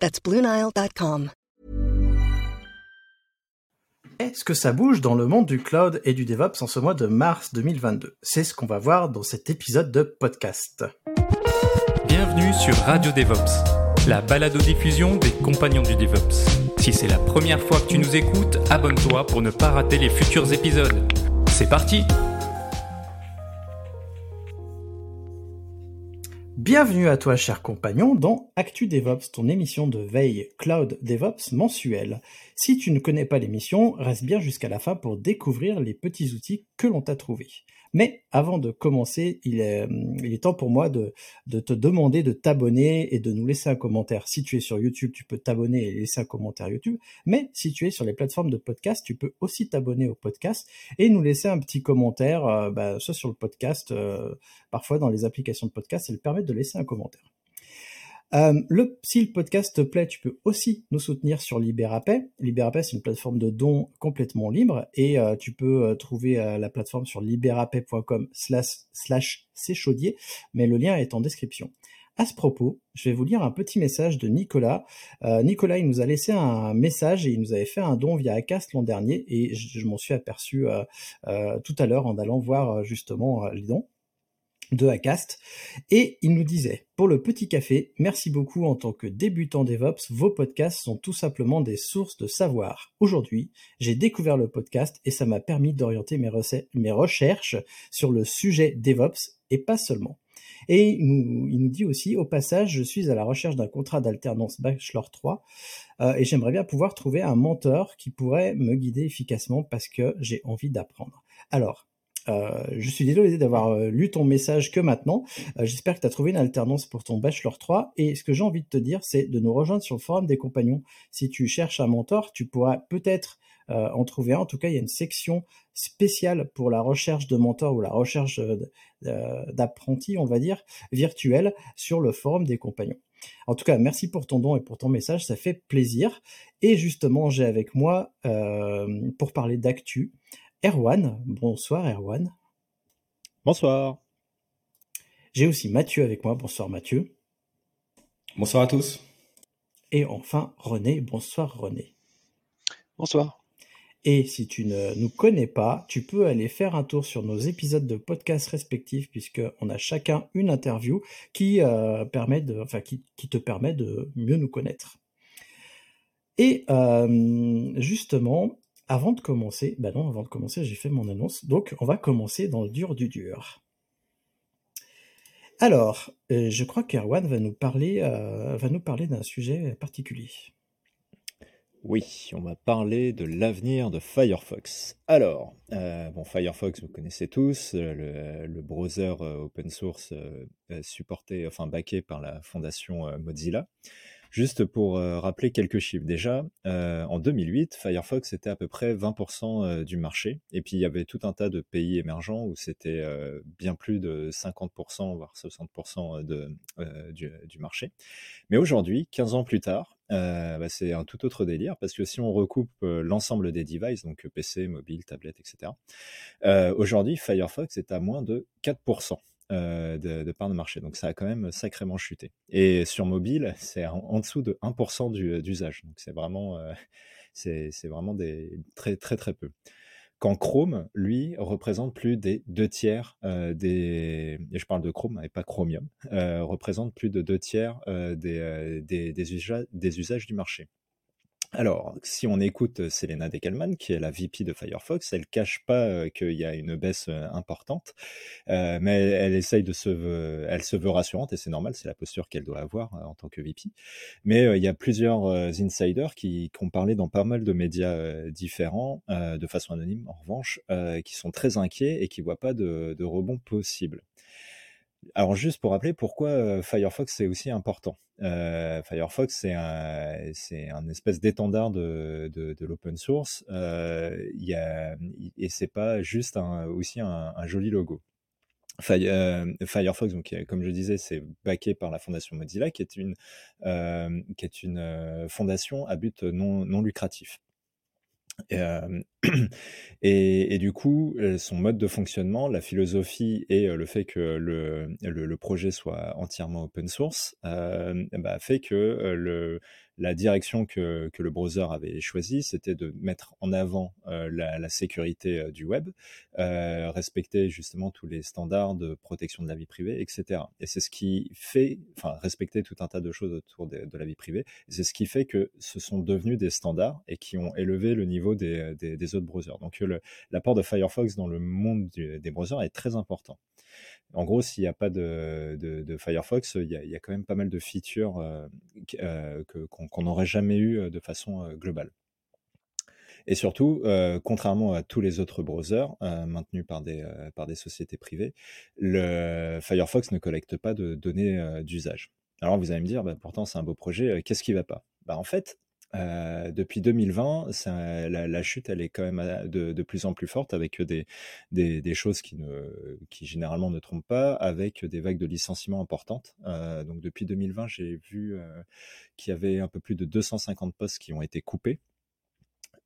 That's BlueNile.com. Est-ce que ça bouge dans le monde du cloud et du DevOps en ce mois de mars 2022 ? C'est ce qu'on va voir dans cet épisode de podcast. Bienvenue sur Radio DevOps, la balado-diffusion des compagnons du DevOps. Si c'est la première fois que tu nous écoutes, abonne-toi pour ne pas rater les futurs épisodes. C'est parti ! Bienvenue à toi, cher compagnon, dans Actu DevOps, ton émission de veille Cloud DevOps mensuelle. Si tu ne connais pas l'émission, reste bien jusqu'à la fin pour découvrir les petits outils que l'on t'a trouvés. Mais avant de commencer, il est temps pour moi de te demander de t'abonner et de nous laisser un commentaire. Si tu es sur YouTube, tu peux t'abonner et laisser un commentaire YouTube. Mais si tu es sur les plateformes de podcast, tu peux aussi t'abonner au podcast et nous laisser un petit commentaire, soit sur le podcast, parfois dans les applications de podcast, ça permet de laisser un commentaire. Si le podcast te plaît, tu peux aussi nous soutenir sur Liberapay. Liberapay, c'est une plateforme de dons complètement libre et tu peux trouver la plateforme sur liberapay.com/cchaudier, mais le lien est en description. À ce propos, je vais vous lire un petit message de Nicolas. Nicolas, il nous a laissé un message et il nous avait fait un don via Acast l'an dernier et je m'en suis aperçu tout à l'heure en allant voir justement les dons de Acast, et il nous disait: pour le petit café, merci beaucoup. En tant que débutant DevOps, vos podcasts sont tout simplement des sources de savoir. Aujourd'hui, j'ai découvert le podcast et ça m'a permis d'orienter mes recherches sur le sujet DevOps et pas seulement. Et il nous dit aussi: au passage, je suis à la recherche d'un contrat d'alternance Bachelor 3 et j'aimerais bien pouvoir trouver un mentor qui pourrait me guider efficacement parce que j'ai envie d'apprendre. Alors, je suis désolé d'avoir lu ton message que maintenant. J'espère que tu as trouvé une alternance pour ton Bachelor 3. Et ce que j'ai envie de te dire, c'est de nous rejoindre sur le forum des compagnons. Si tu cherches un mentor, tu pourras peut-être en trouver un. En tout cas, il y a une section spéciale pour la recherche de mentor ou la recherche d'apprenti, on va dire, virtuelle sur le forum des compagnons. En tout cas, merci pour ton don et pour ton message. Ça fait plaisir. Et justement, j'ai avec moi, pour parler d'actu, Erwan. Bonsoir Erwan. Bonsoir. J'ai aussi Mathieu avec moi. Bonsoir Mathieu. Bonsoir à tous. Et enfin René. Bonsoir René. Bonsoir. Et si tu ne nous connais pas, tu peux aller faire un tour sur nos épisodes de podcast respectifs puisqu'on a chacun une interview qui te permet de mieux nous connaître. Et justement... Avant de commencer, j'ai fait mon annonce, donc on va commencer dans le dur du dur. Alors, je crois qu'Erwan va nous parler d'un sujet particulier. Oui, on va parler de l'avenir de Firefox. Alors, Firefox, vous connaissez tous, le browser open source backé par la fondation Mozilla. Juste pour rappeler quelques chiffres, déjà, en 2008, Firefox était à peu près 20% du marché, et puis il y avait tout un tas de pays émergents où c'était bien plus de 50%, voire 60% du marché. Mais aujourd'hui, 15 ans plus tard, c'est un tout autre délire, parce que si on recoupe l'ensemble des devices, donc PC, mobile, tablette, etc., aujourd'hui, Firefox est à moins de 4%. De part de marché, donc ça a quand même sacrément chuté. Et sur mobile, c'est en dessous de 1% d'usage, donc c'est vraiment, très très très peu. Quand Chrome, lui, représente plus des 2/3 et je parle de Chrome et pas Chromium, représente plus de 2/3 des usages du marché. Alors, si on écoute Selena Deckelman, qui est la VP de Firefox, elle ne cache pas qu'il y a une baisse importante, mais elle essaye elle se veut rassurante, et c'est normal, c'est la posture qu'elle doit avoir en tant que VP. Mais il y a plusieurs insiders qui ont parlé dans pas mal de médias différents, de façon anonyme en revanche, qui sont très inquiets et qui ne voient pas de rebond possible. Alors, juste pour rappeler pourquoi Firefox, c'est aussi important. Firefox, c'est un espèce d'étendard de l'open source. Et c'est pas juste aussi un joli logo. Firefox, donc, comme je disais, c'est backé par la fondation Mozilla, qui est une fondation à but non lucratif. Et du coup, son mode de fonctionnement, la philosophie et le fait que le projet soit entièrement open source fait que la direction que le browser avait choisie, c'était de mettre en avant la sécurité du web, respecter justement tous les standards de protection de la vie privée, etc. Et c'est ce qui fait, enfin, respecter tout un tas de choses autour de la vie privée, c'est ce qui fait que ce sont devenus des standards et qui ont élevé le niveau des autres browsers. Donc, l'apport de Firefox dans le monde des browsers est très important. En gros, s'il n'y a pas de Firefox, il y a quand même pas mal de features qu'on n'aurait jamais eu de façon globale. Et surtout, contrairement à tous les autres browsers maintenus par des sociétés privées, le Firefox ne collecte pas de données d'usage. Alors vous allez me dire, pourtant c'est un beau projet, qu'est-ce qui ne va pas ? En fait, depuis 2020, la chute, elle est quand même de plus en plus forte, avec des choses qui généralement ne trompent pas, avec des vagues de licenciements importantes. Donc depuis 2020, j'ai vu qu'il y avait un peu plus de 250 postes qui ont été coupés.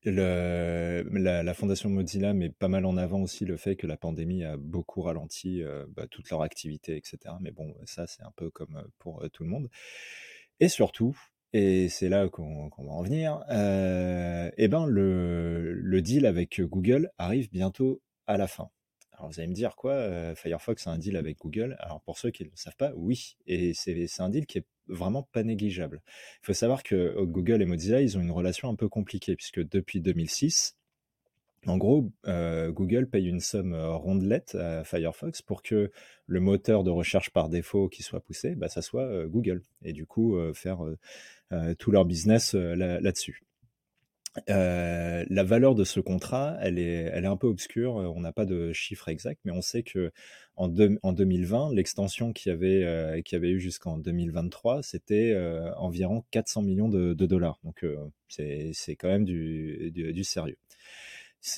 La fondation Mozilla met pas mal en avant aussi le fait que la pandémie a beaucoup ralenti toute leur activité, etc. Mais bon, ça, c'est un peu comme pour tout le monde. Et surtout, et c'est là qu'on va en venir, le deal avec Google arrive bientôt à la fin. Alors vous allez me dire quoi, Firefox a un deal avec Google? Alors pour ceux qui ne le savent pas, oui, et c'est un deal qui est vraiment pas négligeable. Il faut savoir que Google et Mozilla, ils ont une relation un peu compliquée, puisque depuis 2006, en gros, Google paye une somme rondelette à Firefox pour que le moteur de recherche par défaut qui soit poussé, ça soit Google. Et du coup, faire tout leur business là-dessus. La valeur de ce contrat, elle est un peu obscure. On n'a pas de chiffre exact, mais on sait que en 2020, l'extension qu'il y avait eu jusqu'en 2023, c'était environ 400 millions de dollars. Donc, c'est quand même du sérieux.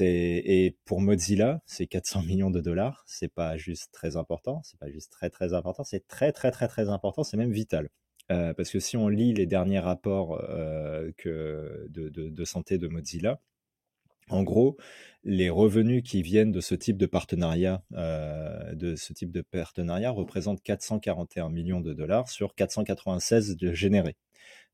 Et pour Mozilla, c'est 400 millions de dollars, c'est pas juste très important, c'est pas juste très très important, c'est très très très très important, c'est même vital. Parce que si on lit les derniers rapports de santé de Mozilla, en gros, les revenus qui viennent de ce type de partenariat, représentent 441 millions de dollars sur 496 de générés.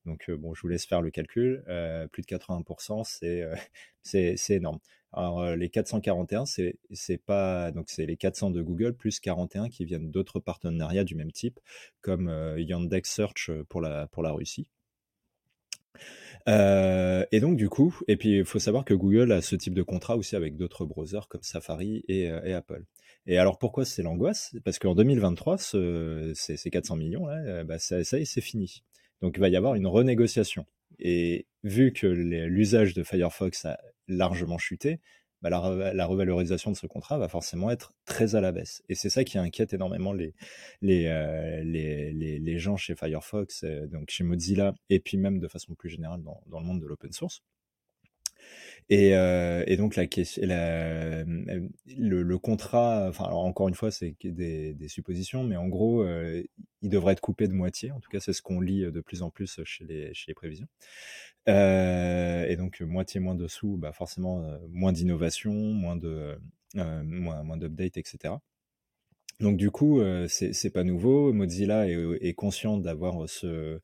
Donc, je vous laisse faire le calcul. Plus de 80%, c'est énorme. Alors, les 441, c'est pas... Donc, c'est les 400 de Google, plus 41 qui viennent d'autres partenariats du même type, comme Yandex Search pour la Russie. Et donc, du coup... Et puis, il faut savoir que Google a ce type de contrat aussi avec d'autres browsers comme Safari et Apple. Et alors, pourquoi c'est l'angoisse ? Parce qu'en 2023, ces 400 millions, là, ça y est, c'est fini. Donc, il va y avoir une renégociation. Et vu que l'usage de Firefox a largement chuté, la revalorisation de ce contrat va forcément être très à la baisse. Et c'est ça qui inquiète énormément les gens chez Firefox, donc chez Mozilla, et puis même de façon plus générale dans le monde de l'open source. Et donc le contrat, enfin, alors encore une fois c'est des suppositions, mais en gros il devrait être coupé de moitié, en tout cas c'est ce qu'on lit de plus en plus chez les prévisions, et donc moitié moins de sous, forcément moins d'innovation, moins d'updates, etc. Donc du coup, c'est pas nouveau. Mozilla est conscient d'avoir ce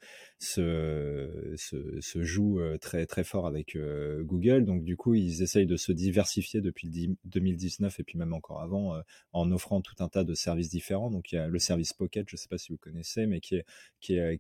joug très très fort avec Google. Donc du coup, ils essayent de se diversifier depuis 2019 et puis même encore avant, en offrant tout un tas de services différents. Donc il y a le service Pocket, je ne sais pas si vous connaissez, mais qui est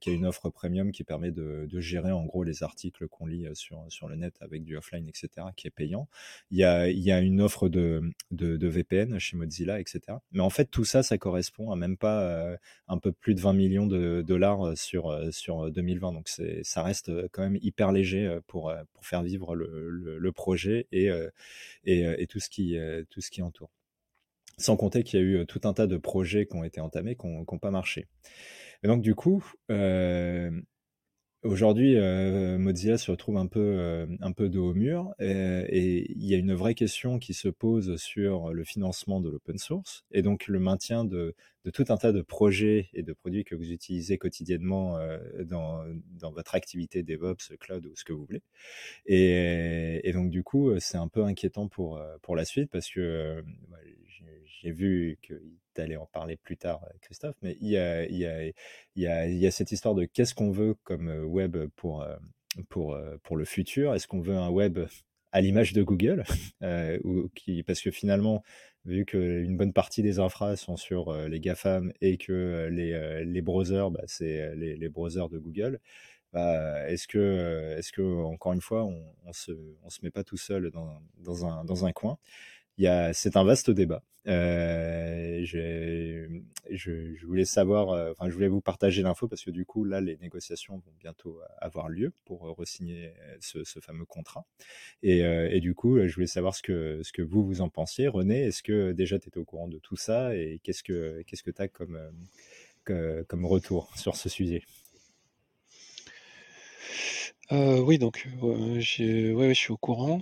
une offre premium qui permet de gérer en gros les articles qu'on lit sur le net avec du offline, etc., qui est payant. Il y a une offre de VPN chez Mozilla, etc. Mais en fait, tout ça, ça correspond à même pas un peu plus de 20 millions de dollars sur 2020. Donc, ça reste quand même hyper léger pour faire vivre le projet et tout ce qui entoure. Sans compter qu'il y a eu tout un tas de projets qui ont été entamés, qui n'ont pas marché. Et donc du coup, aujourd'hui, Mozilla se retrouve un peu dos au mur, et il y a une vraie question qui se pose sur le financement de l'open source et donc le maintien de tout un tas de projets et de produits que vous utilisez quotidiennement dans votre activité DevOps, Cloud ou ce que vous voulez. Et donc du coup, c'est un peu inquiétant pour la suite parce que j'ai vu que d'aller en parler plus tard, Christophe, mais il y a cette histoire de qu'est-ce qu'on veut comme web pour le futur. Est-ce qu'on veut un web à l'image de Google parce que finalement, vu qu'une bonne partie des infras sont sur les GAFAM et que les browsers, c'est les browsers de Google, est-ce que encore une fois, on se met pas tout seul dans un coin? C'est un vaste débat. Je voulais savoir, je voulais vous partager l'info parce que du coup, là, les négociations vont bientôt avoir lieu pour re-signer ce fameux contrat. Et du coup, je voulais savoir ce que vous en pensiez. René, est-ce que déjà tu étais au courant de tout ça et qu'est-ce que tu as comme retour sur ce sujet ? Oui, donc je suis au courant.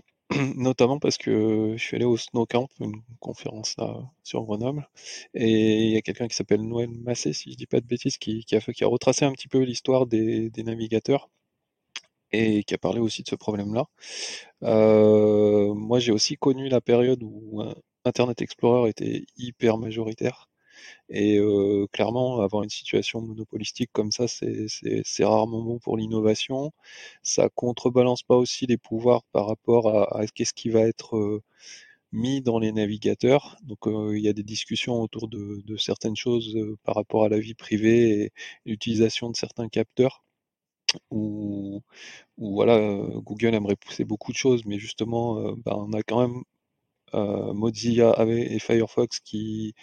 Notamment parce que je suis allé au Snowcamp, une conférence là sur Grenoble, et il y a quelqu'un qui s'appelle Noël Massé, si je dis pas de bêtises, qui a retracé un petit peu l'histoire des navigateurs et qui a parlé aussi de ce problème-là. Moi, j'ai aussi connu la période où Internet Explorer était hyper majoritaire, et clairement, avoir une situation monopolistique comme ça, c'est rarement bon pour l'innovation. Ça contrebalance pas aussi les pouvoirs par rapport à ce qui va être mis dans les navigateurs. Donc il y a des discussions autour de certaines choses par rapport à la vie privée et l'utilisation de certains capteurs où voilà, Google aimerait pousser beaucoup de choses, mais justement on a quand même Mozilla et Firefox qui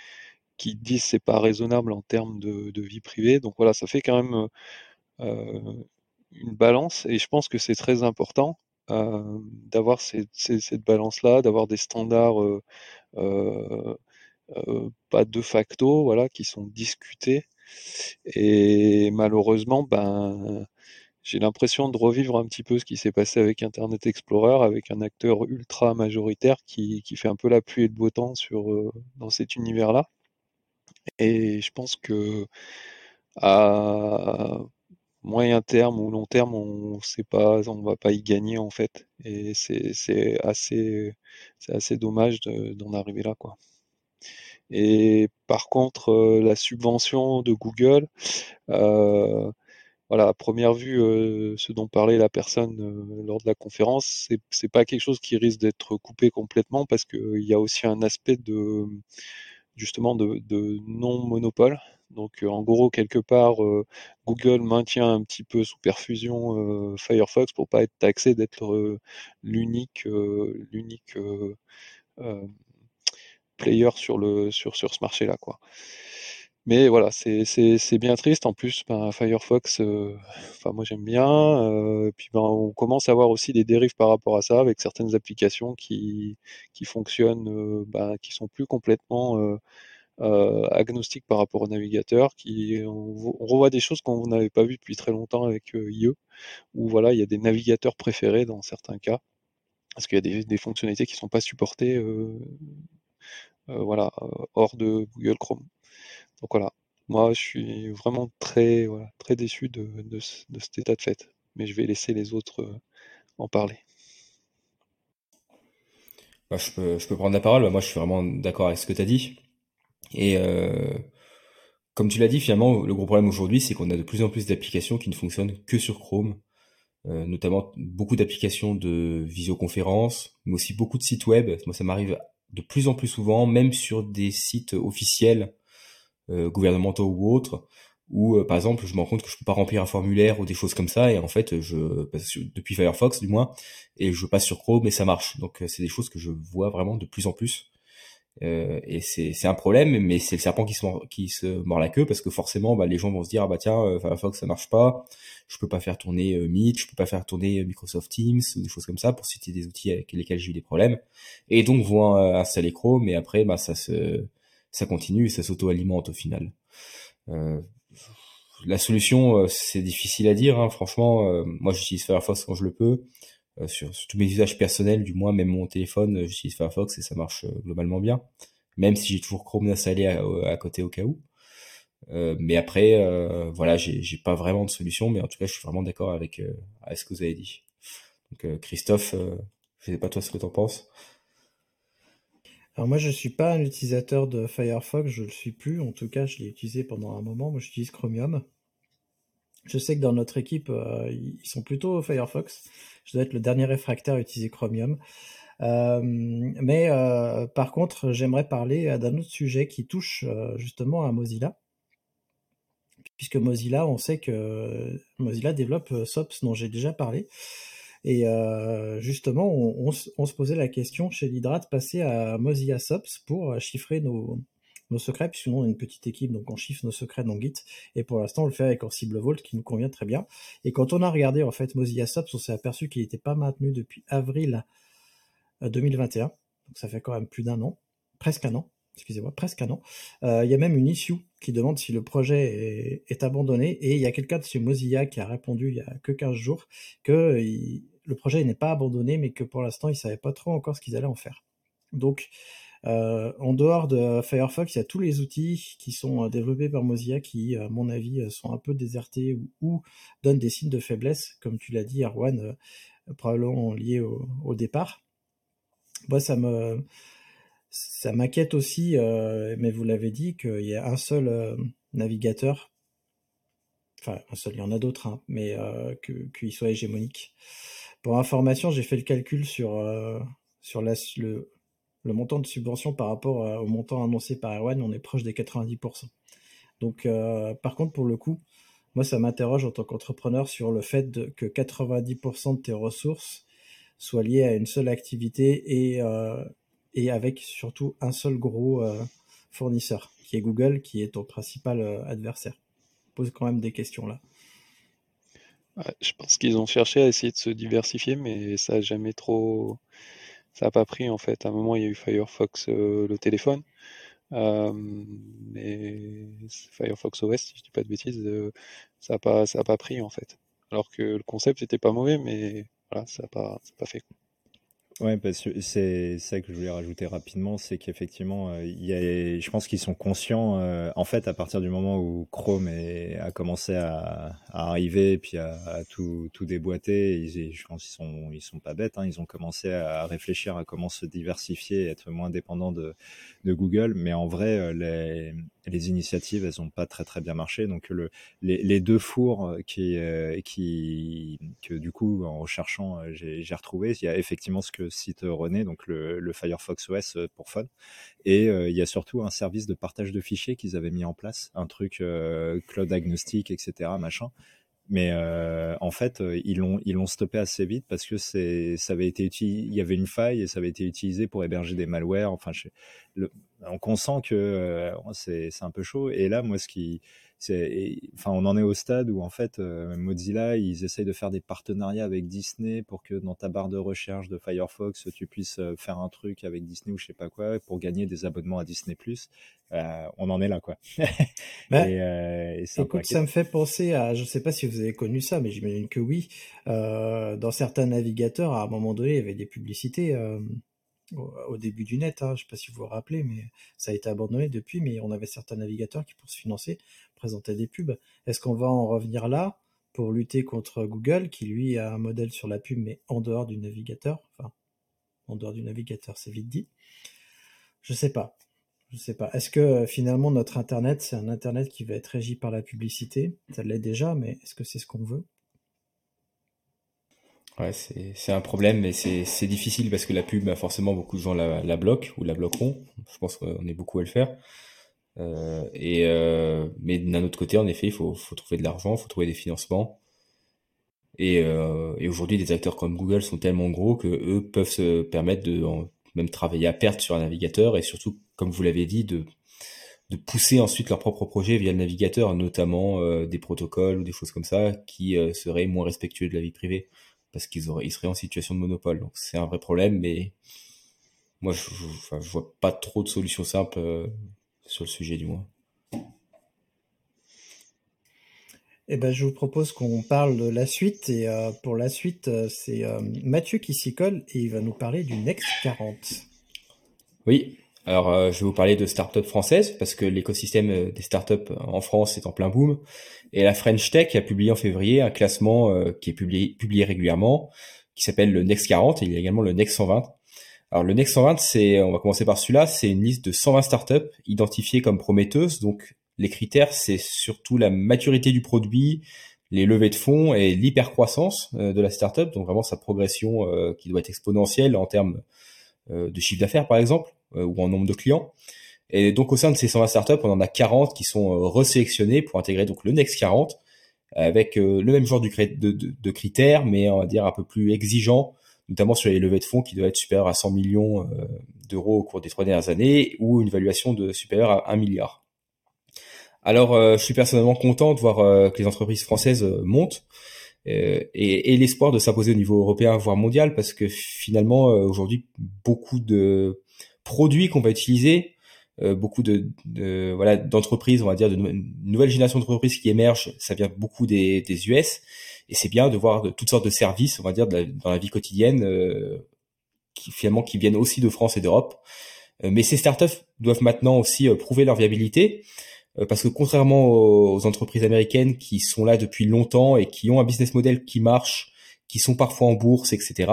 disent que c'est pas raisonnable en termes de vie privée. Donc voilà, ça fait quand même une balance, et je pense que c'est très important d'avoir cette balance-là, d'avoir des standards pas de facto, voilà, qui sont discutés. Et malheureusement, j'ai l'impression de revivre un petit peu ce qui s'est passé avec Internet Explorer, avec un acteur ultra majoritaire qui fait un peu la pluie et le beau temps dans cet univers-là. Et je pense que à moyen terme ou long terme, on va pas y gagner en fait. Et c'est assez dommage d'en arriver là, quoi. Et par contre, la subvention de Google, voilà, à première vue, ce dont parlait la personne lors de la conférence, c'est pas quelque chose qui risque d'être coupé complètement parce que il y a aussi un aspect de justement de non-monopole. Donc en gros, quelque part, Google maintient un petit peu sous perfusion Firefox pour pas être taxé d'être l'unique player sur ce marché-là, quoi. Mais voilà, c'est bien triste. En plus, Firefox, moi j'aime bien. Puis on commence à voir aussi des dérives par rapport à ça, avec certaines applications qui fonctionnent, qui sont plus complètement agnostiques par rapport au navigateur. On revoit des choses qu'on n'avait pas vues depuis très longtemps avec IE, où voilà, il y a des navigateurs préférés dans certains cas, parce qu'il y a des fonctionnalités qui ne sont pas supportées, hors de Google Chrome. Donc voilà, moi je suis vraiment très déçu de cet état de fait, mais je vais laisser les autres en parler. Bah, je peux prendre la parole. Moi je suis vraiment d'accord avec ce que tu as dit. Et comme tu l'as dit, finalement, le gros problème aujourd'hui, c'est qu'on a de plus en plus d'applications qui ne fonctionnent que sur Chrome, notamment beaucoup d'applications de visioconférence, mais aussi beaucoup de sites web. Moi ça m'arrive de plus en plus souvent, même sur des sites officiels, gouvernementaux ou autres, où par exemple je me rends compte que je peux pas remplir un formulaire ou des choses comme ça, et en fait depuis Firefox du moins, et je passe sur Chrome et ça marche. Donc c'est des choses que je vois vraiment de plus en plus, et c'est un problème, mais c'est le serpent qui se mord la queue, parce que forcément les gens vont se dire Firefox ça marche pas, je peux pas faire tourner Meet, je peux pas faire tourner Microsoft Teams ou des choses comme ça, pour citer des outils avec lesquels j'ai eu des problèmes, et donc vont installer Chrome, et après ça se ça continue et ça s'auto-alimente au final. La solution, c'est difficile à dire, hein. Franchement, moi j'utilise Firefox quand je le peux, sur tous mes usages personnels, du moins même mon téléphone, j'utilise Firefox et ça marche globalement bien, même si j'ai toujours Chrome installé à côté au cas où. Mais après, voilà, j'ai pas vraiment de solution, mais en tout cas, je suis vraiment d'accord avec ce que vous avez dit. Donc, Christophe, je sais pas toi ce que t'en penses. Alors moi, je suis pas un utilisateur de Firefox, je le suis plus. En tout cas, je l'ai utilisé pendant un moment. Moi, j'utilise Chromium. Je sais que dans notre équipe, ils sont plutôt Firefox. Je dois être le dernier réfractaire à utiliser Chromium. Mais par contre, j'aimerais parler d'un autre sujet qui touche justement à Mozilla. Puisque Mozilla, on sait que Mozilla développe Sops dont j'ai déjà parlé. Et justement, on se posait la question chez l'Hydra de passer à Mozilla Sops pour chiffrer nos secrets, puisque nous on est une petite équipe, donc on chiffre nos secrets dans Git, et pour l'instant on le fait avec Ansible Vault qui nous convient très bien. Et quand on a regardé en fait Mozilla Sops, on s'est aperçu qu'il n'était pas maintenu depuis avril 2021, donc ça fait quand même plus d'un an, presque un an. Il y a même une issue qui demande si le projet est abandonné, et il y a quelqu'un de chez Mozilla qui a répondu il y a que 15 jours que le projet n'est pas abandonné, mais que pour l'instant ils ne savaient pas trop encore ce qu'ils allaient en faire. Donc en dehors de Firefox, il y a tous les outils qui sont développés par Mozilla qui, à mon avis, sont un peu désertés ou donnent des signes de faiblesse, comme tu l'as dit, Erwan, probablement liés au départ. Moi, ça m'inquiète aussi, mais vous l'avez dit, qu'il y a un seul navigateur, enfin un seul, il y en a d'autres, hein, mais qu'il soit hégémonique. Pour information, j'ai fait le calcul sur le montant de subvention par rapport au montant annoncé par Erwan, on est proche des 90%. Donc par contre, pour le coup, moi ça m'interroge en tant qu'entrepreneur sur le fait que 90% de tes ressources soient liées à une seule activité et avec surtout un seul gros fournisseur, qui est Google, qui est ton principal adversaire. Je pose quand même des questions là. Ouais, je pense qu'ils ont cherché à essayer de se diversifier, mais ça n'a jamais trop... Ça n'a pas pris, en fait. À un moment, il y a eu Firefox, le téléphone, mais Firefox OS, si je ne dis pas de bêtises, ça n'a pas pris, en fait. Alors que le concept n'était pas mauvais, mais voilà, ça n'a pas fait. Oui, parce que c'est ça que je voulais rajouter rapidement, c'est qu'effectivement, je pense qu'ils sont conscients, en fait, à partir du moment où Chrome a commencé à arriver et puis à tout déboîter, je pense qu'ils sont pas bêtes, hein, ils ont commencé à réfléchir à comment se diversifier et être moins dépendants de Google, mais en vrai, les initiatives, elles n'ont pas très très bien marché, donc les deux fours que du coup, en recherchant, j'ai retrouvé, il y a effectivement ce que cite René, donc le Firefox OS pour fun, et il y a surtout un service de partage de fichiers qu'ils avaient mis en place, un truc cloud agnostique, etc., machin, mais en fait ils l'ont stoppé assez vite parce que il y avait une faille et ça avait été utilisé pour héberger des malwares, enfin donc on sent que c'est un peu chaud, et là moi on en est au stade où en fait Mozilla ils essayent de faire des partenariats avec Disney pour que dans ta barre de recherche de Firefox tu puisses faire un truc avec Disney ou je sais pas quoi pour gagner des abonnements à Disney+. On en est là quoi. Ouais. Et c'est écoute, ça me fait penser à, je sais pas si vous avez connu ça, mais j'imagine que oui, dans certains navigateurs à un moment donné il y avait des publicités au début du net, hein, je ne sais pas si vous vous rappelez, mais ça a été abandonné depuis, mais on avait certains navigateurs qui, pour se financer, présentaient des pubs. Est-ce qu'on va en revenir là pour lutter contre Google, qui lui a un modèle sur la pub, mais en dehors du navigateur, c'est vite dit. Je ne sais pas. Est-ce que finalement notre Internet, c'est un Internet qui va être régi par la publicité ? Ça l'est déjà, mais est-ce que c'est ce qu'on veut ? Ouais, c'est un problème, mais c'est difficile parce que la pub, forcément, beaucoup de gens la bloquent ou la bloqueront. Je pense qu'on est beaucoup à le faire. Mais d'un autre côté, en effet, il faut trouver de l'argent, il faut trouver des financements. Et aujourd'hui, des acteurs comme Google sont tellement gros que eux peuvent se permettre de même travailler à perte sur un navigateur et surtout, comme vous l'avez dit, de pousser ensuite leur propre projet via le navigateur, notamment des protocoles ou des choses comme ça qui seraient moins respectueux de la vie privée, parce qu'ils seraient en situation de monopole. Donc c'est un vrai problème, mais moi, je vois pas trop de solution simple sur le sujet du moins. Eh ben, je vous propose qu'on parle de la suite, et pour la suite, c'est Mathieu qui s'y colle et il va nous parler du Next 120. Oui, alors je vais vous parler de startups françaises parce que l'écosystème des startups en France est en plein boom, et la French Tech a publié en février un classement qui est publié régulièrement, qui s'appelle le Next 120, et il y a également le Next 120. Alors le Next 120, on va commencer par celui-là, c'est une liste de 120 startups identifiées comme prometteuses, donc les critères, c'est surtout la maturité du produit, les levées de fonds et l'hypercroissance de la startup, donc vraiment sa progression qui doit être exponentielle en termes de chiffre d'affaires par exemple, ou en nombre de clients. Et donc au sein de ces 120 startups, on en a 40 qui sont resélectionnées pour intégrer donc le Next 120 avec le même genre de critères, mais on va dire un peu plus exigeant, notamment sur les levées de fonds qui doivent être supérieures à 100 millions d'euros au cours des 3 dernières années, ou une valuation supérieure à 1 milliard. Alors, je suis personnellement content de voir que les entreprises françaises montent et l'espoir de s'imposer au niveau européen, voire mondial, parce que finalement, aujourd'hui, beaucoup de produits qu'on va utiliser, beaucoup d'entreprises, on va dire, une nouvelle génération d'entreprises qui émergent, ça vient beaucoup des US, et c'est bien de voir toutes sortes de services, on va dire, dans la vie quotidienne, qui viennent aussi de France et d'Europe. Mais ces startups doivent maintenant aussi prouver leur viabilité, parce que contrairement aux entreprises américaines qui sont là depuis longtemps et qui ont un business model qui marche, qui sont parfois en bourse, etc.,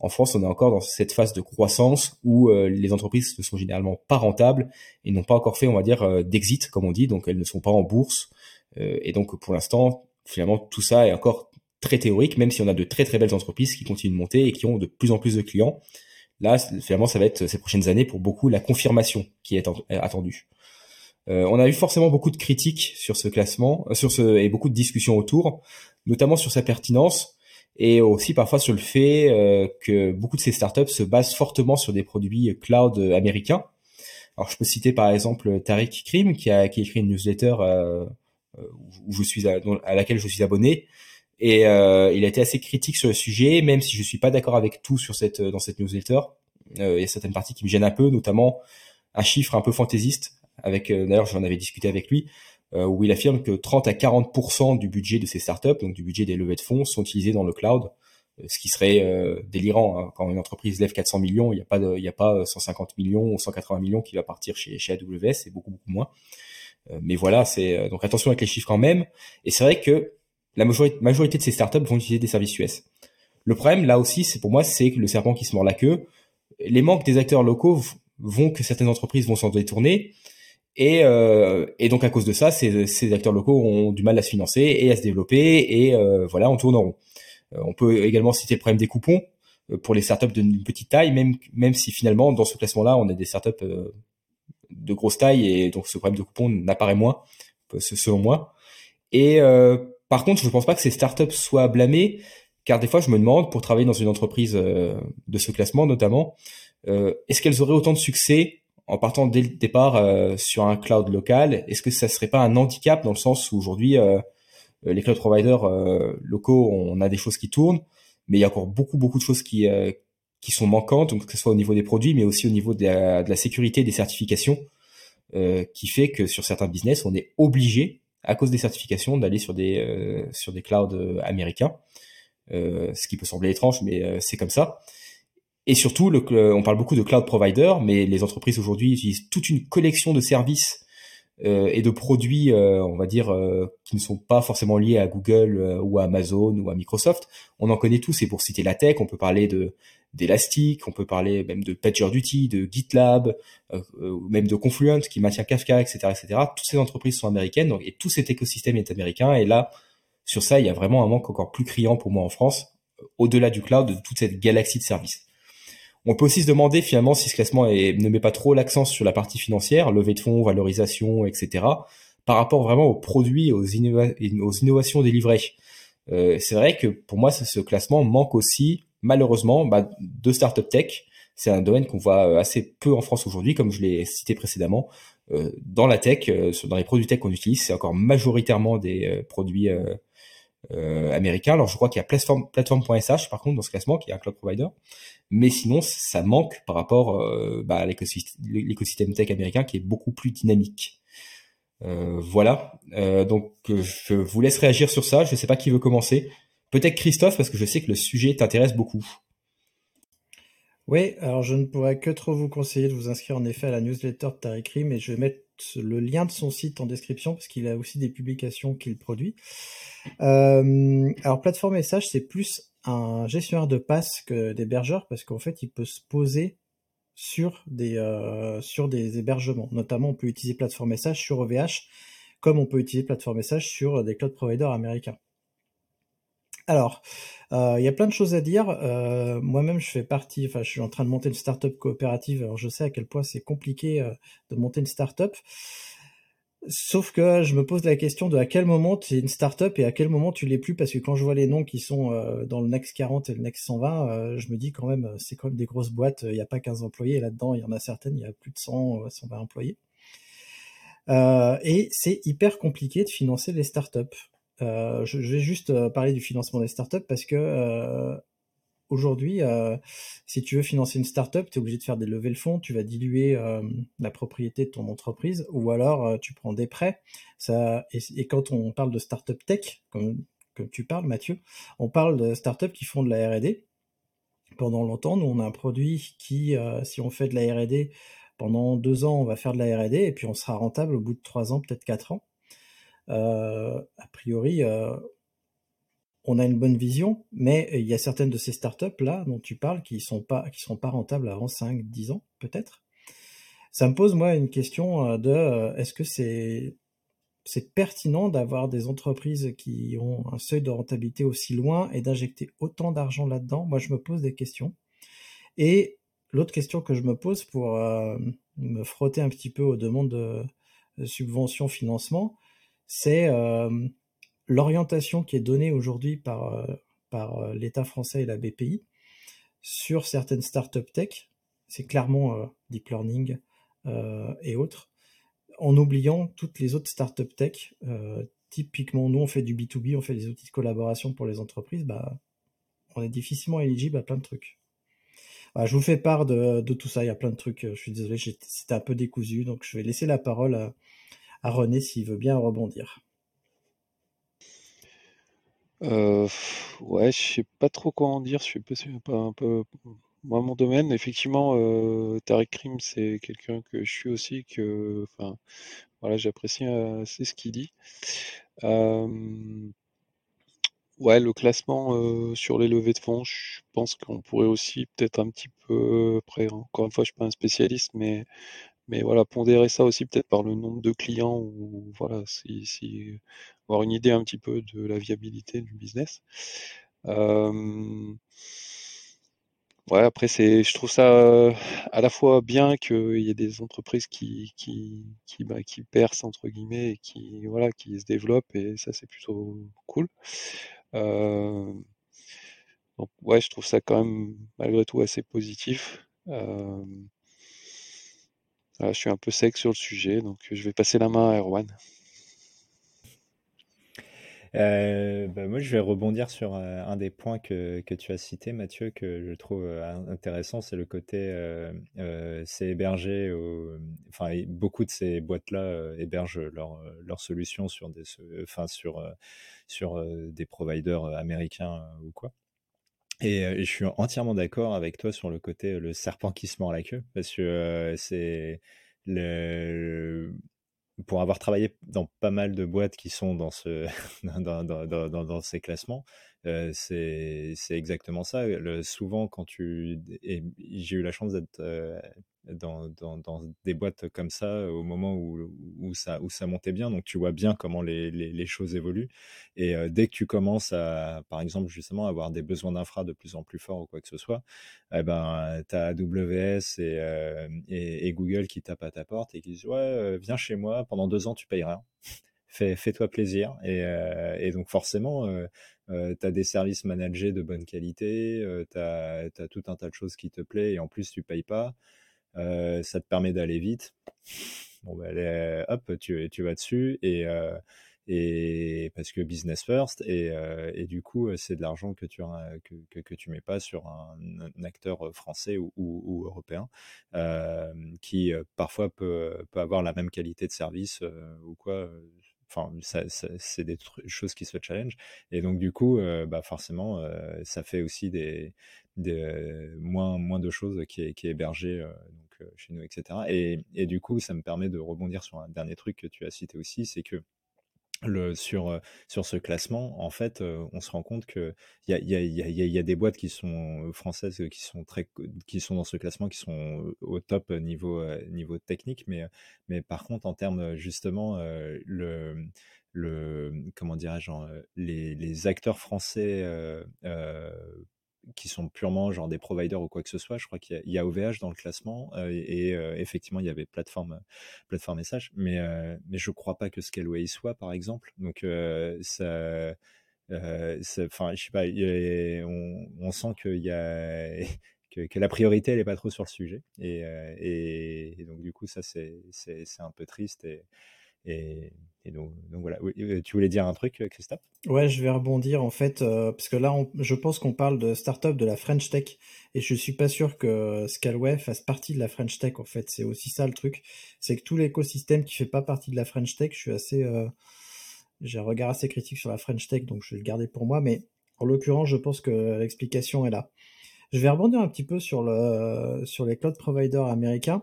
en France, on est encore dans cette phase de croissance où les entreprises ne sont généralement pas rentables et n'ont pas encore fait, on va dire, d'exit, comme on dit, donc elles ne sont pas en bourse. Et donc, pour l'instant, finalement, tout ça est encore très théorique, même si on a de très, très belles entreprises qui continuent de monter et qui ont de plus en plus de clients. Là, finalement, ça va être ces prochaines années pour beaucoup la confirmation qui est attendue. On a eu forcément beaucoup de critiques sur ce classement, et beaucoup de discussions autour, notamment sur sa pertinence et aussi parfois sur le fait que beaucoup de ces startups se basent fortement sur des produits cloud américains. Alors je peux citer par exemple Tariq Krim qui a écrit une newsletter à laquelle je suis abonné, et il a été assez critique sur le sujet, même si je suis pas d'accord avec tout dans cette newsletter. Il y a certaines parties qui me gênent un peu, notamment un chiffre un peu fantaisiste. D'ailleurs, j'en avais discuté avec lui, où il affirme que 30 à 40% du budget de ces startups, donc du budget des levées de fonds, sont utilisés dans le cloud, ce qui serait délirant, hein. Quand une entreprise lève 400 millions, il n'y a pas 150 millions ou 180 millions qui va partir chez AWS, c'est beaucoup, beaucoup moins. Mais voilà, donc attention avec les chiffres quand même. Et c'est vrai que la majorité de ces startups vont utiliser des services US. Le problème, là aussi, pour moi, c'est le serpent qui se mord la queue. Les manques des acteurs locaux vont que certaines entreprises vont s'en détourner. Et donc à cause de ça, ces acteurs locaux ont du mal à se financer et à se développer, et voilà, on tourne en rond. On peut également citer le problème des coupons pour les startups d'une petite taille, même si finalement dans ce classement-là, on a des startups de grosse taille, et donc ce problème de coupons n'apparaît moins, selon moi. Et par contre, je ne pense pas que ces startups soient blâmées, car des fois, je me demande, pour travailler dans une entreprise de ce classement notamment, est-ce qu'elles auraient autant de succès en partant dès le départ sur un cloud local? Est-ce que ça serait pas un handicap, dans le sens où aujourd'hui les cloud providers locaux, on a des choses qui tournent, mais il y a encore beaucoup, beaucoup de choses qui sont manquantes, donc que ce soit au niveau des produits, mais aussi au niveau de la sécurité des certifications, qui fait que sur certains business, on est obligé, à cause des certifications, d'aller sur des clouds américains, ce qui peut sembler étrange, mais c'est comme ça. Et surtout, on parle beaucoup de cloud provider, mais les entreprises aujourd'hui utilisent toute une collection de services et de produits, on va dire, qui ne sont pas forcément liés à Google ou à Amazon ou à Microsoft. On en connaît tous, et pour citer la tech, on peut parler d'Elastic, on peut parler même de PagerDuty, de GitLab, même de Confluent qui maintient Kafka, etc., etc. Toutes ces entreprises sont américaines, et tout cet écosystème est américain. Et là, sur ça, il y a vraiment un manque encore plus criant pour moi en France, au-delà du cloud, de toute cette galaxie de services. On peut aussi se demander finalement si ce classement ne met pas trop l'accent sur la partie financière, levée de fonds, valorisation, etc., par rapport vraiment aux produits et aux innovations délivrées. C'est vrai que pour moi, ce classement manque aussi, malheureusement, de startup tech. C'est un domaine qu'on voit assez peu en France aujourd'hui, comme je l'ai cité précédemment. Dans la tech, dans les produits tech qu'on utilise, c'est encore majoritairement des produits américain. Alors, je crois qu'il y a platform.sh, par contre, dans ce classement, qui est un cloud provider. Mais sinon, ça manque par rapport à l'écosystème tech américain, qui est beaucoup plus dynamique. Voilà. Donc, je vous laisse réagir sur ça. Je ne sais pas qui veut commencer. Peut-être Christophe, parce que je sais que le sujet t'intéresse beaucoup. Oui, alors je ne pourrais que trop vous conseiller de vous inscrire en effet à la newsletter de Tariq Krim, et je vais mettre le lien de son site en description parce qu'il a aussi des publications qu'il produit. Alors platform.sh, c'est plus un gestionnaire de pass que d'hébergeur, parce qu'en fait il peut se poser sur des hébergements. Notamment on peut utiliser platform.sh sur OVH, comme on peut utiliser platform.sh sur des cloud providers américains. Alors, il y a plein de choses à dire. Moi-même, je suis en train de monter une start-up coopérative. Alors, je sais à quel point c'est compliqué de monter une start-up. Sauf que je me pose la question de à quel moment tu es une start-up et à quel moment tu l'es plus. Parce que quand je vois les noms qui sont dans le Next 40 et le Next 120, je me dis quand même, c'est quand même des grosses boîtes. Il n'y a pas 15 employés. Et là-dedans, il y en a certaines, il y a plus de 100, 120 employés. Et c'est hyper compliqué de financer les start-up. Je vais juste parler du financement des startups parce que aujourd'hui, si tu veux financer une startup, tu es obligé de faire des levées de fonds, tu vas diluer la propriété de ton entreprise, ou alors tu prends des prêts. Et quand on parle de startup tech, comme tu parles Mathieu, on parle de startups qui font de la R&D. Pendant longtemps, nous on a un produit qui, si on fait de la R&D pendant 2 ans, on va faire de la R&D et puis on sera rentable au bout de 3 ans, peut-être 4 ans. A priori, on a une bonne vision, mais il y a certaines de ces startups-là dont tu parles qui ne sont pas rentables avant 5, 10 ans, peut-être. Ça me pose, moi, une question est-ce que c'est pertinent d'avoir des entreprises qui ont un seuil de rentabilité aussi loin et d'injecter autant d'argent là-dedans? Moi, je me pose des questions. Et l'autre question que je me pose pour me frotter un petit peu aux demandes de subventions, financement, c'est l'orientation qui est donnée aujourd'hui par l'État français et la BPI sur certaines startups tech. C'est clairement deep learning et autres, en oubliant toutes les autres startups tech. Typiquement, nous, on fait du B2B, on fait des outils de collaboration pour les entreprises. On est difficilement éligible à plein de trucs. Je vous fais part de tout ça. Il y a plein de trucs. Je suis désolé, c'était un peu décousu. Donc, je vais laisser la parole à René s'il veut bien rebondir. Ouais, je sais pas trop quoi en dire, je sais pas si c'est pas un peu moi mon domaine. Effectivement, Tariq Krim, c'est quelqu'un que je suis aussi, que enfin voilà, j'apprécie assez ce qu'il dit. Ouais, le classement sur les levées de fonds, je pense qu'on pourrait aussi peut-être un petit peu après, encore une fois, je suis pas un spécialiste, mais voilà, pondérer ça aussi peut-être par le nombre de clients, ou voilà, si avoir une idée un petit peu de la viabilité du business. Ouais, après je trouve ça à la fois bien qu'il y ait des entreprises qui percent entre guillemets et qui se développent, et ça c'est plutôt cool. Donc ouais, je trouve ça quand même malgré tout assez positif. Je suis un peu sec sur le sujet, donc je vais passer la main à Erwan. Moi, je vais rebondir sur un des points que tu as cité, Mathieu, que je trouve intéressant, c'est le côté c'est hébergé. Beaucoup de ces boîtes-là hébergent leurs solutions sur des providers américains ou quoi. Et je suis entièrement d'accord avec toi sur le côté le serpent qui se mord la queue, parce que pour avoir travaillé dans pas mal de boîtes qui sont dans ces classements, c'est exactement ça. Souvent, j'ai eu la chance d'être dans des boîtes comme ça au moment où ça montait bien, donc tu vois bien comment les choses évoluent, et dès que tu commences à, par exemple, justement avoir des besoins d'infra de plus en plus forts ou quoi que ce soit, t'as AWS et Google qui tapent à ta porte et qui disent ouais, viens chez moi, pendant 2 ans tu payes rien. Fais-toi plaisir, et donc forcément tu as des services managés de bonne qualité, tu as tout un tas de choses qui te plaît, et en plus tu payes pas. Ça te permet d'aller vite. Hop, tu vas dessus, et parce que business first, et du coup c'est de l'argent que tu mets pas sur un acteur français ou européen qui parfois peut avoir la même qualité de service ou quoi. Enfin, ça, c'est des choses qui se challenge. Et donc, du coup, forcément, ça fait aussi des moins de choses qui est hébergée donc, chez nous, etc. Et du coup, ça me permet de rebondir sur un dernier truc que tu as cité aussi, c'est que sur ce classement, en fait, on se rend compte que il y a des boîtes qui sont françaises qui sont dans ce classement, qui sont au top niveau technique, mais par contre en termes justement comment dirais-je, les acteurs français qui sont purement genre des providers ou quoi que ce soit. Je crois qu'il y a OVH dans le classement et effectivement il y avait platform.sh, mais je crois pas que Scaleway soit par exemple. Donc ça, enfin je sais pas, on sent que la priorité elle est pas trop sur le sujet et donc du coup ça c'est un peu triste et donc voilà. Tu voulais dire un truc, Christophe ? Ouais, je vais rebondir en fait, parce que là, je pense qu'on parle de start-up de la French Tech, et je suis pas sûr que Scaleway fasse partie de la French Tech en fait. C'est aussi ça le truc, c'est que tout l'écosystème qui fait pas partie de la French Tech, j'ai un regard assez critique sur la French Tech, donc je vais le garder pour moi, mais en l'occurrence, je pense que l'explication est là. Je vais rebondir un petit peu sur les cloud providers américains.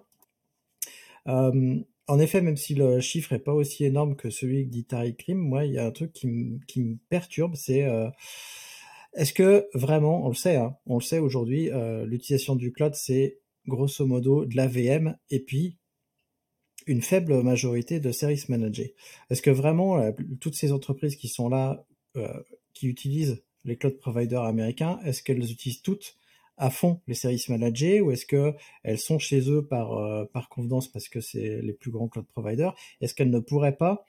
En effet, même si le chiffre est pas aussi énorme que celui que dit Tariq Krim, moi, il y a un truc qui me perturbe, c'est est-ce que vraiment, on le sait aujourd'hui, l'utilisation du cloud, c'est grosso modo de la VM et puis une faible majorité de services managés. Est-ce que vraiment toutes ces entreprises qui sont là, qui utilisent les cloud providers américains, est-ce qu'elles utilisent toutes à fond les services managés, ou est-ce que elles sont chez eux par convenance parce que c'est les plus grands cloud providers? Est-ce qu'elles ne pourraient pas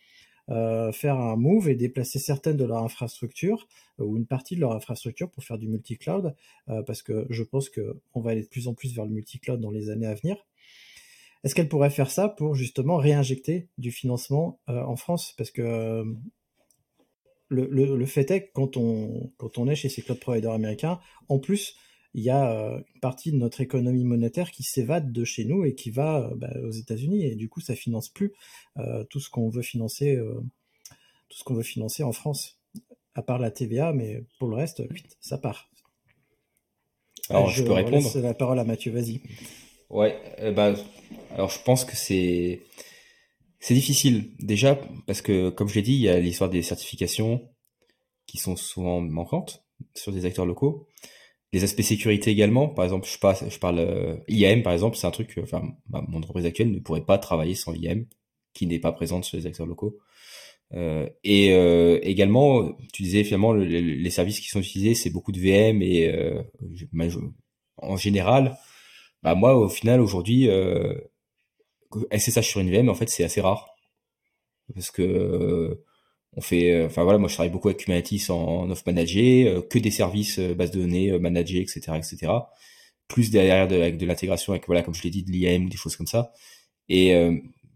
faire un move et déplacer certaines de leur infrastructure ou une partie de leur infrastructure pour faire du multi-cloud, parce que je pense que on va aller de plus en plus vers le multi-cloud dans les années à venir. Est-ce qu'elles pourraient faire ça pour justement réinjecter du financement en France, parce que le fait est que quand on est chez ces cloud providers américains, en plus il y a une partie de notre économie monétaire qui s'évade de chez nous et qui va aux États-Unis, et du coup ça finance plus tout ce qu'on veut financer en France, à part la TVA, mais pour le reste ça part. Alors je peux répondre. Laisse la parole à Mathieu, vas-y. Ouais, alors je pense que c'est difficile déjà parce que, comme je l'ai dit, il y a l'histoire des certifications qui sont souvent manquantes sur des acteurs locaux. Les aspects sécurité également, par exemple, je parle IAM par exemple, c'est un truc, mon entreprise actuelle ne pourrait pas travailler sans l'IAM, qui n'est pas présente chez les acteurs locaux. Également, tu disais finalement les services qui sont utilisés, c'est beaucoup de VM et en général, moi au final aujourd'hui, SSH sur une VM en fait c'est assez rare, parce que moi je travaille beaucoup avec Kubernetes en off managé, que des services base de données managés, etc. Plus derrière avec de l'intégration, avec comme je l'ai dit, de l'IAM ou des choses comme ça. Et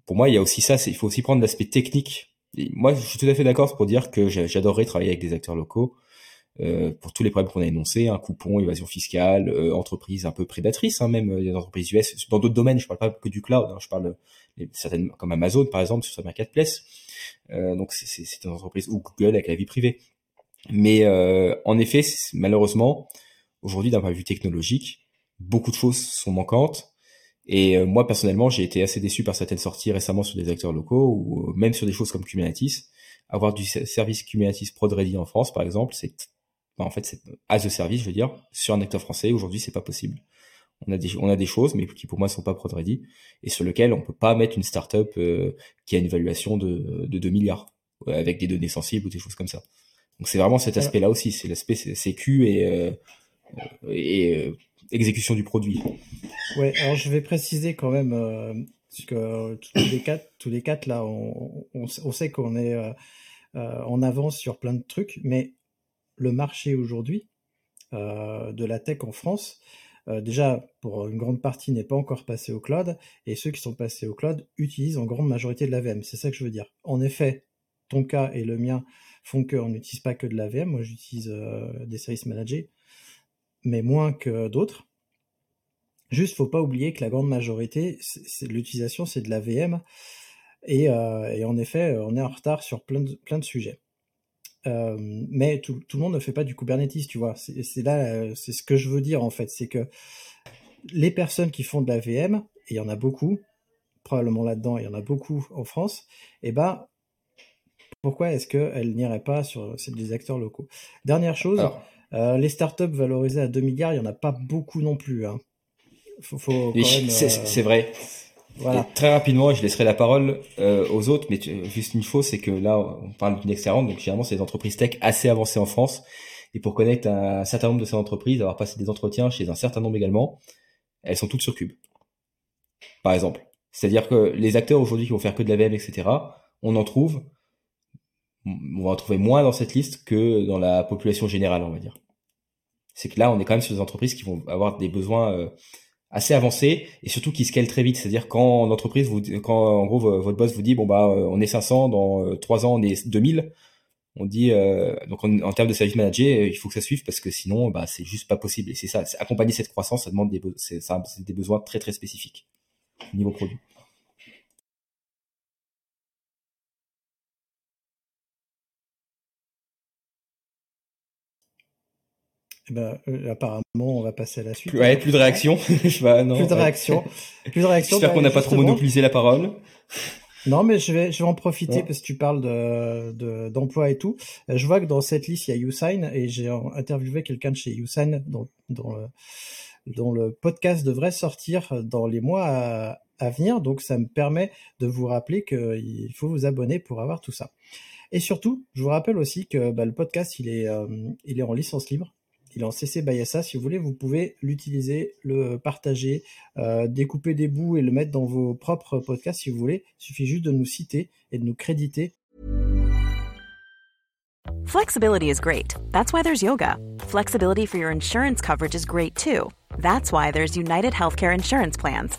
pour moi il y a aussi ça, il faut aussi prendre l'aspect technique. Et moi je suis tout à fait d'accord pour dire que j'adorerais travailler avec des acteurs locaux pour tous les problèmes qu'on a énoncés, coupons, évasion fiscale, entreprises un peu prédatrices, même les entreprises US dans d'autres domaines. Je parle pas que du cloud, je parle certaines comme Amazon par exemple sur sa marketplace. Donc c'est une entreprise, ou Google avec la vie privée. Mais en effet, malheureusement, aujourd'hui d'un point de vue technologique, beaucoup de choses sont manquantes. Et moi personnellement, j'ai été assez déçu par certaines sorties récemment sur des acteurs locaux, ou même sur des choses comme Kubernetes. Avoir du service Kubernetes prod ready en France, par exemple, c'est as a service, je veux dire, sur un acteur français. Aujourd'hui, c'est pas possible. On a des choses, mais qui pour moi sont pas prod ready, et sur lequel on peut pas mettre une startup qui a une évaluation de 2 milliards avec des données sensibles ou des choses comme ça. Donc c'est vraiment cet aspect-là aussi, c'est l'aspect sécu et exécution du produit. Ouais, alors je vais préciser quand même parce que tous les quatre là, on sait qu'on est en avance sur plein de trucs, mais le marché aujourd'hui de la tech en France, déjà, pour une grande partie, n'est pas encore passé au cloud, et ceux qui sont passés au cloud utilisent en grande majorité de la VM. C'est ça que je veux dire. En effet, ton cas et le mien font qu'on n'utilise pas que de la VM. Moi, j'utilise des services managés, mais moins que d'autres. Juste, faut pas oublier que la grande majorité, l'utilisation, c'est de la VM. Et en effet, on est en retard sur plein de sujets. Mais tout le monde ne fait pas du Kubernetes, tu vois. C'est ce que je veux dire, en fait. C'est que les personnes qui font de la VM, et il y en a beaucoup, probablement là-dedans, il y en a beaucoup en France, eh ben, pourquoi est-ce qu'elles n'iraient pas sur des acteurs locaux? Dernière chose, les startups valorisées à 2 milliards, il n'y en a pas beaucoup non plus, hein. Faut quand même, c'est vrai. Voilà. Très rapidement, je laisserai la parole aux autres, mais juste une chose, c'est que là, on parle d'une Next 120, donc généralement, c'est des entreprises tech assez avancées en France. Et pour connaître un certain nombre de ces entreprises, avoir passé des entretiens chez un certain nombre également, elles sont toutes sur Cube, par exemple. C'est-à-dire que les acteurs aujourd'hui qui vont faire que de la VM, etc., on va en trouver moins dans cette liste que dans la population générale, on va dire. C'est que là, on est quand même sur des entreprises qui vont avoir des besoins assez avancés et surtout qui scalent très vite. C'est-à-dire quand l'entreprise, quand en gros votre boss vous dit bon bah on est 500, dans 3 ans on est 2000, on dit donc en termes de service manager, il faut que ça suive parce que sinon bah c'est juste pas possible. Et c'est ça, accompagner cette croissance, ça demande des besoins très très spécifiques au niveau produit. Ben, apparemment, on va passer à la suite. Ouais, plus de réactions. Plus de réactions. J'espère qu'on n'a pas trop monopolisé la parole. Non, mais je vais en profiter parce que tu parles d'emploi et tout. Je vois que dans cette liste, il y a YouSign et j'ai interviewé quelqu'un de chez YouSign dont le podcast devrait sortir dans les mois à venir. Donc, ça me permet de vous rappeler qu'il faut vous abonner pour avoir tout ça. Et surtout, je vous rappelle aussi que le podcast, il est en licence libre. Il est en CC by SA. Si vous voulez, vous pouvez l'utiliser, le partager, découper des bouts et le mettre dans vos propres podcasts si vous voulez. Il suffit juste de nous citer et de nous créditer. Flexibility is great. That's why there's yoga. Flexibility for your insurance coverage is great too. That's why there's United Healthcare Insurance Plans.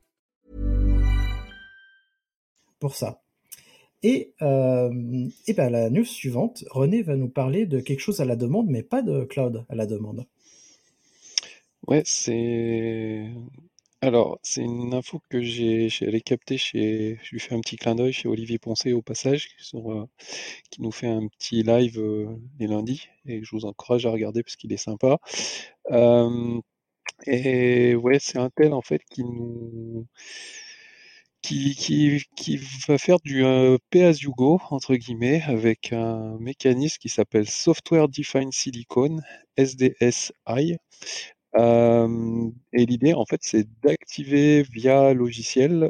Pour ça. Et ben la news suivante, René va nous parler de quelque chose à la demande, mais pas de cloud à la demande. Ouais, c'est une info que j'ai captée chez... Je lui fais un petit clin d'œil chez Olivier Poncet au passage, qui nous fait un petit live les lundis, et je vous encourage à regarder parce qu'il est sympa. Et ouais, c'est Intel en fait qui va faire du pay as you go entre guillemets avec un mécanisme qui s'appelle Software Defined Silicon (SDSI). Et l'idée en fait c'est d'activer via logiciel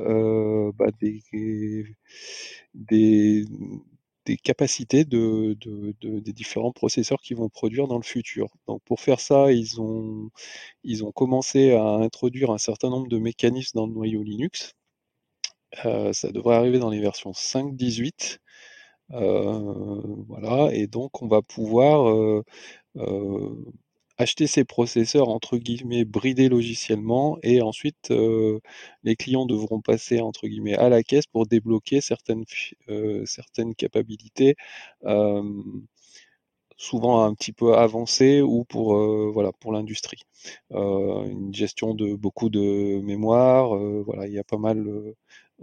des capacités des différents processeurs qu'ils vont produire dans le futur. Donc pour faire ça, ils ont commencé à introduire un certain nombre de mécanismes dans le noyau Linux. Ça devrait arriver dans les versions 5.18. Voilà, et donc on va pouvoir acheter ces processeurs entre guillemets bridés logiciellement et ensuite les clients devront passer entre guillemets à la caisse pour débloquer certaines capacités souvent un petit peu avancé ou pour l'industrie. Une gestion de beaucoup de mémoire, il y a pas mal,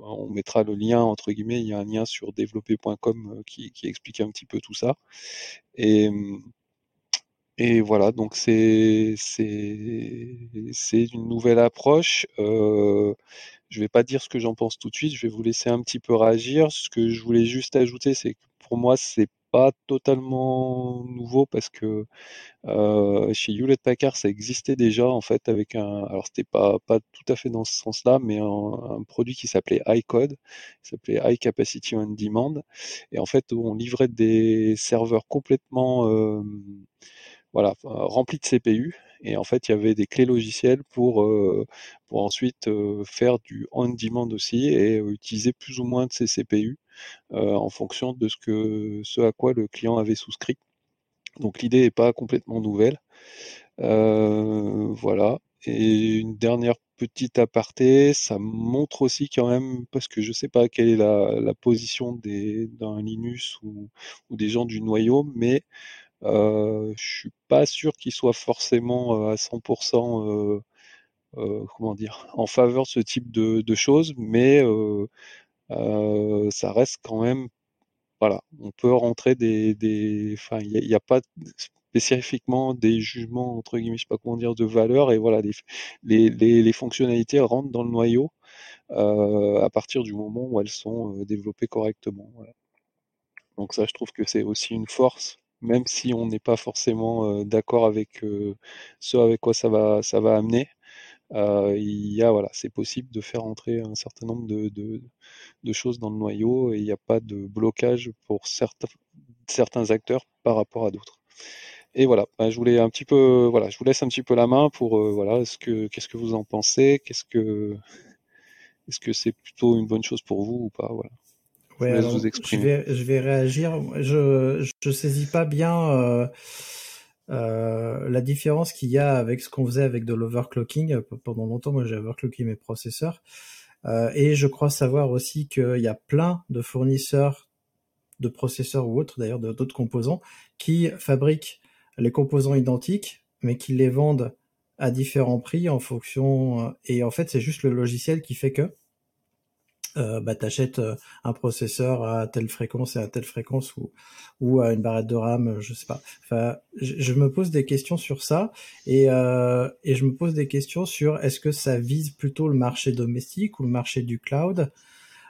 on mettra le lien entre guillemets, il y a un lien sur développer.com qui explique un petit peu tout ça. Et Et voilà, donc c'est une nouvelle approche. Je ne vais pas dire ce que j'en pense tout de suite, je vais vous laisser un petit peu réagir. Ce que je voulais juste ajouter, c'est que pour moi, ce n'est pas totalement nouveau parce que chez Hewlett-Packard, ça existait déjà en fait avec un... Alors, ce n'était pas tout à fait dans ce sens-là, mais un produit qui s'appelait iCode, qui s'appelait iCapacity on Demand. Et en fait, on livrait des serveurs complètement... voilà, rempli de CPU, et en fait il y avait des clés logicielles pour ensuite faire du on-demand aussi et utiliser plus ou moins de ces CPU en fonction de ce à quoi le client avait souscrit. Donc l'idée n'est pas complètement nouvelle. Voilà. Et une dernière petite aparté, ça montre aussi quand même, parce que je ne sais pas quelle est la position d'un Linus ou des gens du noyau, mais je suis pas sûr qu'ils soient forcément à 100% comment dire, en faveur de ce type de choses, mais ça reste quand même, voilà, on peut rentrer enfin, il n'y a pas spécifiquement des jugements, entre guillemets, je sais pas comment dire, de valeur, et voilà, les fonctionnalités rentrent dans le noyau à partir du moment où elles sont développées correctement. Voilà. Donc ça, je trouve que c'est aussi une force, même si on n'est pas forcément d'accord avec ce avec quoi ça va amener. Il y a, voilà, c'est possible de faire entrer un certain nombre de choses dans le noyau, et il n'y a pas de blocage pour certains acteurs par rapport à d'autres. Et voilà, je voulais un petit peu, voilà, je vous laisse un petit peu la main pour voilà, qu'est-ce que vous en pensez, est-ce que c'est plutôt une bonne chose pour vous ou pas, voilà. Ouais, alors, je vais réagir. Je saisis pas bien la différence qu'il y a avec ce qu'on faisait avec de l'overclocking. Pendant longtemps, moi, j'ai overclocké mes processeurs. Et je crois savoir aussi qu'il y a plein de fournisseurs de processeurs ou autres, d'ailleurs d'autres composants, qui fabriquent les composants identiques, mais qui les vendent à différents prix en fonction... Et en fait, c'est juste le logiciel qui fait que... t'achètes un processeur à telle fréquence et à telle fréquence ou à une barrette de RAM, je sais pas. Enfin, je me pose des questions sur ça et je me pose des questions sur est-ce que ça vise plutôt le marché domestique ou le marché du cloud.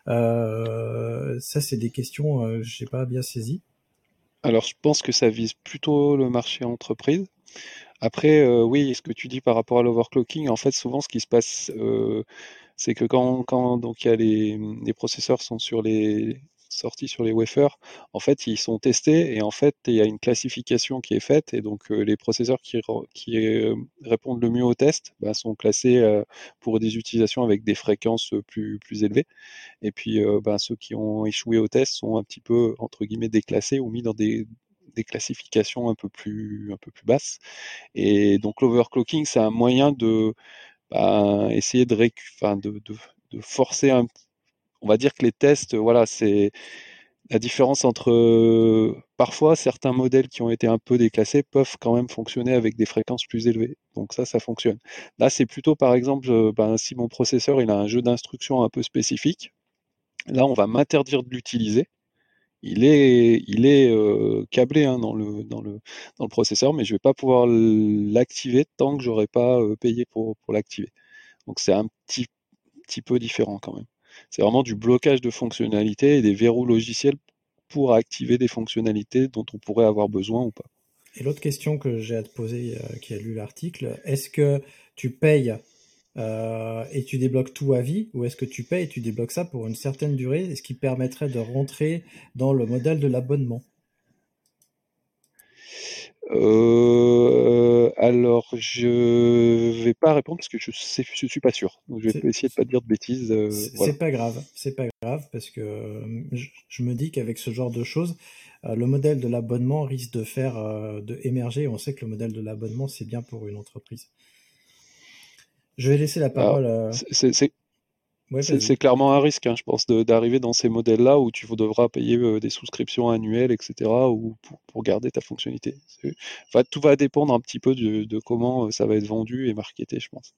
Ça, c'est des questions que j'ai pas bien saisies. Alors, je pense que ça vise plutôt le marché entreprise. Après, oui, ce que tu dis par rapport à l'overclocking, en fait, souvent, ce qui se passe, c'est que quand donc il y a les processeurs sont sortis sur les wafers, en fait, ils sont testés et en fait, il y a une classification qui est faite et donc les processeurs qui répondent le mieux aux tests sont classés pour des utilisations avec des fréquences plus élevées et puis ceux qui ont échoué aux tests sont un petit peu, entre guillemets, déclassés ou mis dans des classifications un peu plus basses. Et donc l'overclocking, c'est un moyen de essayer de forcer un... On va dire que les tests, voilà, c'est la différence entre parfois certains modèles qui ont été un peu déclassés peuvent quand même fonctionner avec des fréquences plus élevées. Donc ça fonctionne. Là, c'est plutôt par exemple si mon processeur il a un jeu d'instructions un peu spécifique, là on va m'interdire de l'utiliser. Il est câblé dans le processeur, mais je ne vais pas pouvoir l'activer tant que je n'aurai pas payé pour l'activer. Donc c'est un petit peu différent quand même. C'est vraiment du blocage de fonctionnalités et des verrous logiciels pour activer des fonctionnalités dont on pourrait avoir besoin ou pas. Et l'autre question que j'ai à te poser, qui a lu l'article, est-ce que tu payes et tu débloques tout à vie, ou est-ce que tu payes et tu débloques ça pour une certaine durée, ce qui permettrait de rentrer dans le modèle de l'abonnement? Alors, je vais pas répondre parce que je suis pas sûr. Donc, je vais essayer de pas dire de bêtises. Voilà. C'est pas grave parce que je me dis qu'avec ce genre de choses, le modèle de l'abonnement risque de faire de émerger. On sait que le modèle de l'abonnement c'est bien pour une entreprise. Je vais laisser la parole. Alors, c'est clairement un risque, hein, je pense, d'arriver dans ces modèles-là où tu devras payer des souscriptions annuelles, etc., ou pour garder ta fonctionnalité. Enfin, tout va dépendre un petit peu de comment ça va être vendu et marketé, je pense.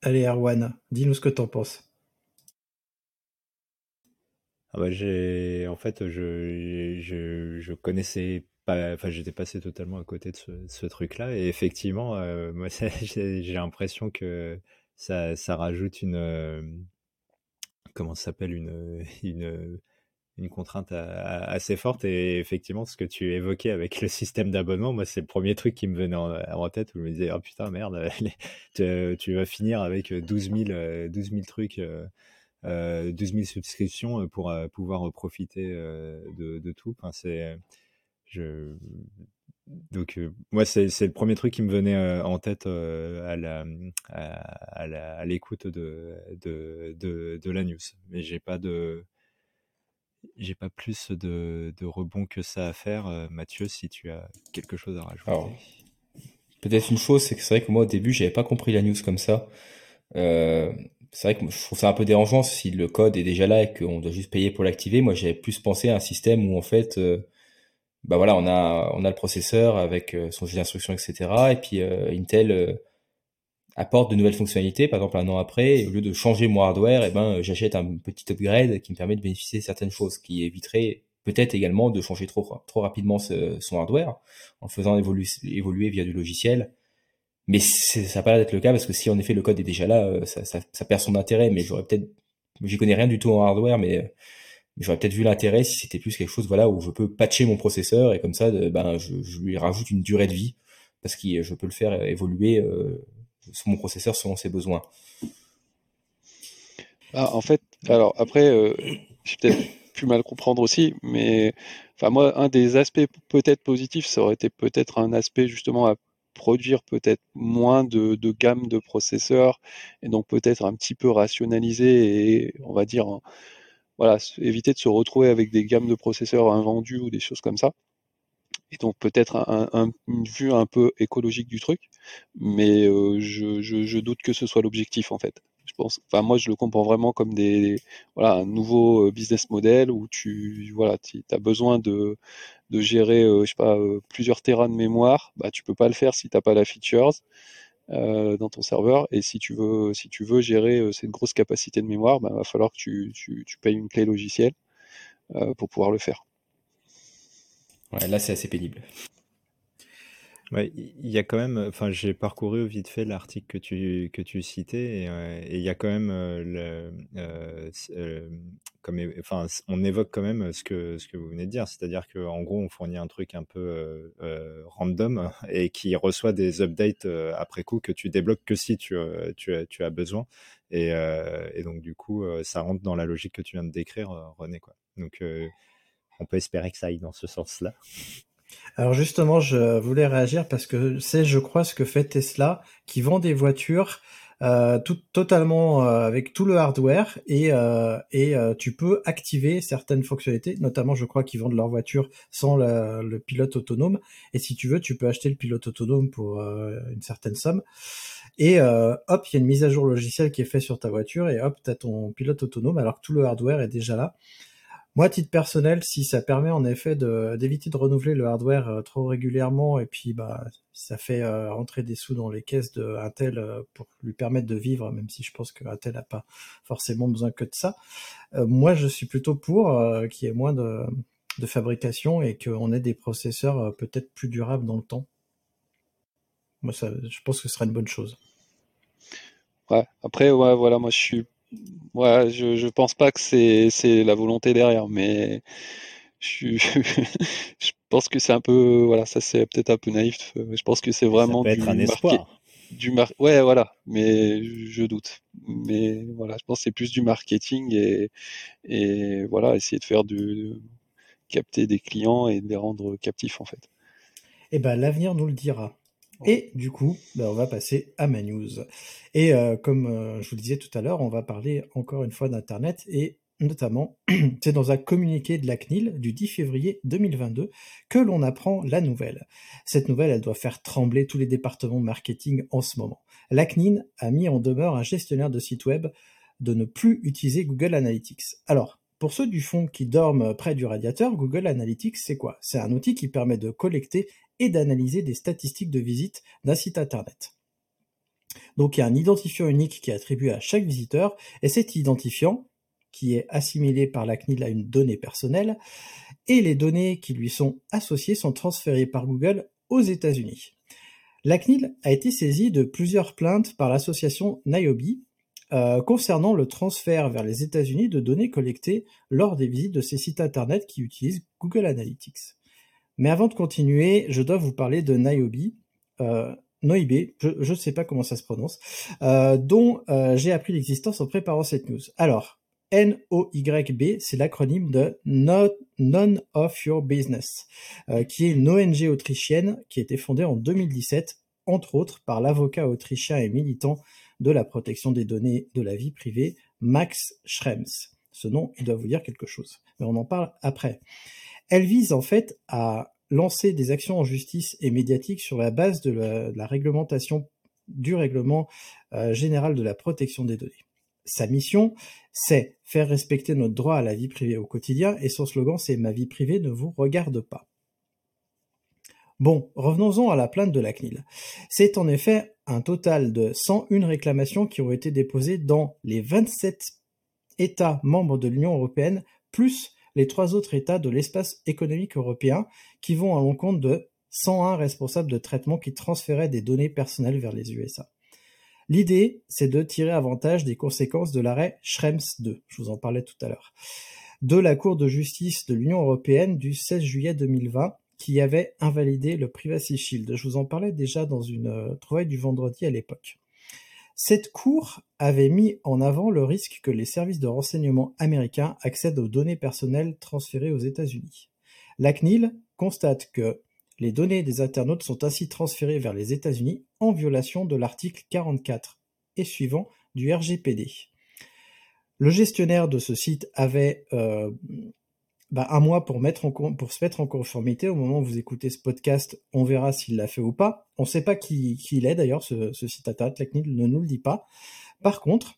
Allez, Erwan, dis-nous ce que tu en penses. Ah bah je connaissais pas, enfin j'étais passé totalement à côté de ce truc-là, et effectivement moi j'ai l'impression que ça rajoute une comment ça s'appelle, une contrainte assez forte. Et effectivement, ce que tu évoquais avec le système d'abonnement, moi c'est le premier truc qui me venait en tête, où je me disais ah putain merde, tu vas finir avec 12 000 trucs, 12 000 subscriptions pour pouvoir profiter de tout. Enfin, moi c'est le premier truc qui me venait en tête à l'écoute de la news, mais j'ai pas plus de rebond que ça à faire. Mathieu, si tu as quelque chose à rajouter. Alors, peut-être une chose, c'est que c'est vrai que moi au début j'avais pas compris la news comme ça. C'est vrai que je trouve ça un peu dérangeant si le code est déjà là et qu'on doit juste payer pour l'activer. Moi j'avais plus pensé à un système où en fait bah voilà, on a le processeur avec son jeu d'instruction, etc. Et puis Intel apporte de nouvelles fonctionnalités, par exemple un an après, et au lieu de changer mon hardware, et j'achète un petit upgrade qui me permet de bénéficier de certaines choses, qui éviterait peut-être également de changer trop rapidement son hardware, en le faisant évoluer via du logiciel. Mais ça n'a pas l'air d'être le cas, parce que si en effet le code est déjà là, ça perd son intérêt. Mais j'aurais peut-être, j'y connais rien du tout en hardware, mais j'aurais peut-être vu l'intérêt si c'était plus quelque chose, voilà, où je peux patcher mon processeur, et comme ça, je lui rajoute une durée de vie, parce que je peux le faire évoluer sur mon processeur selon ses besoins. Ah, en fait, alors après, j'ai peut-être pu mal comprendre aussi, mais enfin moi, un des aspects peut-être positifs, ça aurait été peut-être un aspect justement à produire peut-être moins de gamme de processeurs, et donc peut-être un petit peu rationaliser, et on va dire... Voilà, éviter de se retrouver avec des gammes de processeurs invendus ou des choses comme ça. Et donc peut-être une vue un peu écologique du truc, mais je doute que ce soit l'objectif en fait. Je pense, enfin moi je le comprends vraiment comme un nouveau business model où tu as besoin de gérer plusieurs terras de mémoire. Bah tu peux pas le faire si t'as pas la features dans ton serveur, et si tu veux gérer cette grosse capacité de mémoire, bah, va falloir que tu payes une clé logicielle pour pouvoir le faire. Ouais, là c'est assez pénible. Ouais, il y a quand même, enfin j'ai parcouru vite fait l'article que tu citais, et il y a quand même on évoque quand même ce que vous venez de dire, c'est-à-dire que en gros on fournit un truc un peu random, et qui reçoit des updates après coup, que tu débloques que si tu as besoin, et donc du coup ça rentre dans la logique que tu viens de décrire, René, quoi. Donc on peut espérer que ça aille dans ce sens-là. Alors justement, je voulais réagir parce que c'est, je crois, ce que fait Tesla, qui vend des voitures totalement avec tout le hardware, et tu peux activer certaines fonctionnalités, notamment je crois qu'ils vendent leur voiture sans le pilote autonome, et si tu veux, tu peux acheter le pilote autonome pour une certaine somme, et hop, il y a une mise à jour logicielle qui est faite sur ta voiture, et hop, tu as ton pilote autonome alors que tout le hardware est déjà là. Moi, à titre personnel, si ça permet en effet d'éviter de renouveler le hardware trop régulièrement, et puis bah ça fait rentrer des sous dans les caisses de Intel pour lui permettre de vivre, même si je pense que Intel n'a pas forcément besoin que de ça. Moi, je suis plutôt pour qu'il y ait moins de fabrication, et qu'on ait des processeurs peut-être plus durables dans le temps. Moi, ça, je pense que ce serait une bonne chose. Ouais. Après, ouais, voilà, moi je suis... Ouais, je pense pas que c'est la volonté derrière, mais je pense que c'est un peu, voilà, ça c'est peut-être un peu naïf. Je pense que c'est vraiment ça peut être un espoir. Ouais, voilà, mais je doute. Mais voilà, je pense que c'est plus du marketing, et voilà, essayer de faire de capter des clients et de les rendre captifs en fait. Et ben l'avenir nous le dira. Et du coup, on va passer à ma news. Et comme je vous le disais tout à l'heure, on va parler encore une fois d'Internet, et notamment, c'est dans un communiqué de la CNIL du 10 février 2022 que l'on apprend la nouvelle. Cette nouvelle, elle doit faire trembler tous les départements marketing en ce moment. La CNIL a mis en demeure un gestionnaire de site web de ne plus utiliser Google Analytics. Alors, pour ceux du fond qui dorment près du radiateur, Google Analytics, c'est quoi? C'est un outil qui permet de collecter et d'analyser des statistiques de visite d'un site internet. Donc il y a un identifiant unique qui est attribué à chaque visiteur, et cet identifiant, qui est assimilée par la CNIL à une donnée personnelle, et les données qui lui sont associées sont transférées par Google aux États-Unis. La CNIL a été saisie de plusieurs plaintes par l'association Niobe concernant le transfert vers les États-Unis de données collectées lors des visites de ces sites internet qui utilisent Google Analytics. Mais avant de continuer, je dois vous parler de Niobe, je ne sais pas comment ça se prononce, dont j'ai appris l'existence en préparant cette news. Alors, NOYB, c'est l'acronyme de None of Your Business, qui est une ONG autrichienne qui a été fondée en 2017, entre autres par l'avocat autrichien et militant de la protection des données de la vie privée, Max Schrems. Ce nom, il doit vous dire quelque chose, mais on en parle après. Elle vise en fait à lancer des actions en justice et médiatiques sur la base de la réglementation du règlement général de la protection des données. Sa mission, c'est faire respecter notre droit à la vie privée au quotidien, et son slogan, c'est « Ma vie privée ne vous regarde pas ». Bon, revenons-en à la plainte de la CNIL. C'est en effet un total de 101 réclamations qui ont été déposées dans les 27 États membres de l'Union européenne, plus les 3 autres États de l'espace économique européen qui vont à l'encontre de 101 responsables de traitement qui transféraient des données personnelles vers les USA. L'idée, c'est de tirer avantage des conséquences de l'arrêt Schrems 2, je vous en parlais tout à l'heure, de la Cour de justice de l'Union européenne du 16 juillet 2020 qui avait invalidé le Privacy Shield. Je vous en parlais déjà dans une trouvaille du vendredi à l'époque. Cette cour avait mis en avant le risque que les services de renseignement américains accèdent aux données personnelles transférées aux États-Unis. La CNIL constate que les données des internautes sont ainsi transférées vers les États-Unis en violation de l'article 44 et suivant du RGPD. Le gestionnaire de ce site avait un mois pour se mettre en conformité. Au moment où vous écoutez ce podcast, on verra s'il l'a fait ou pas. On ne sait pas qui il est d'ailleurs, ce site internet, la CNIL ne nous le dit pas. Par contre,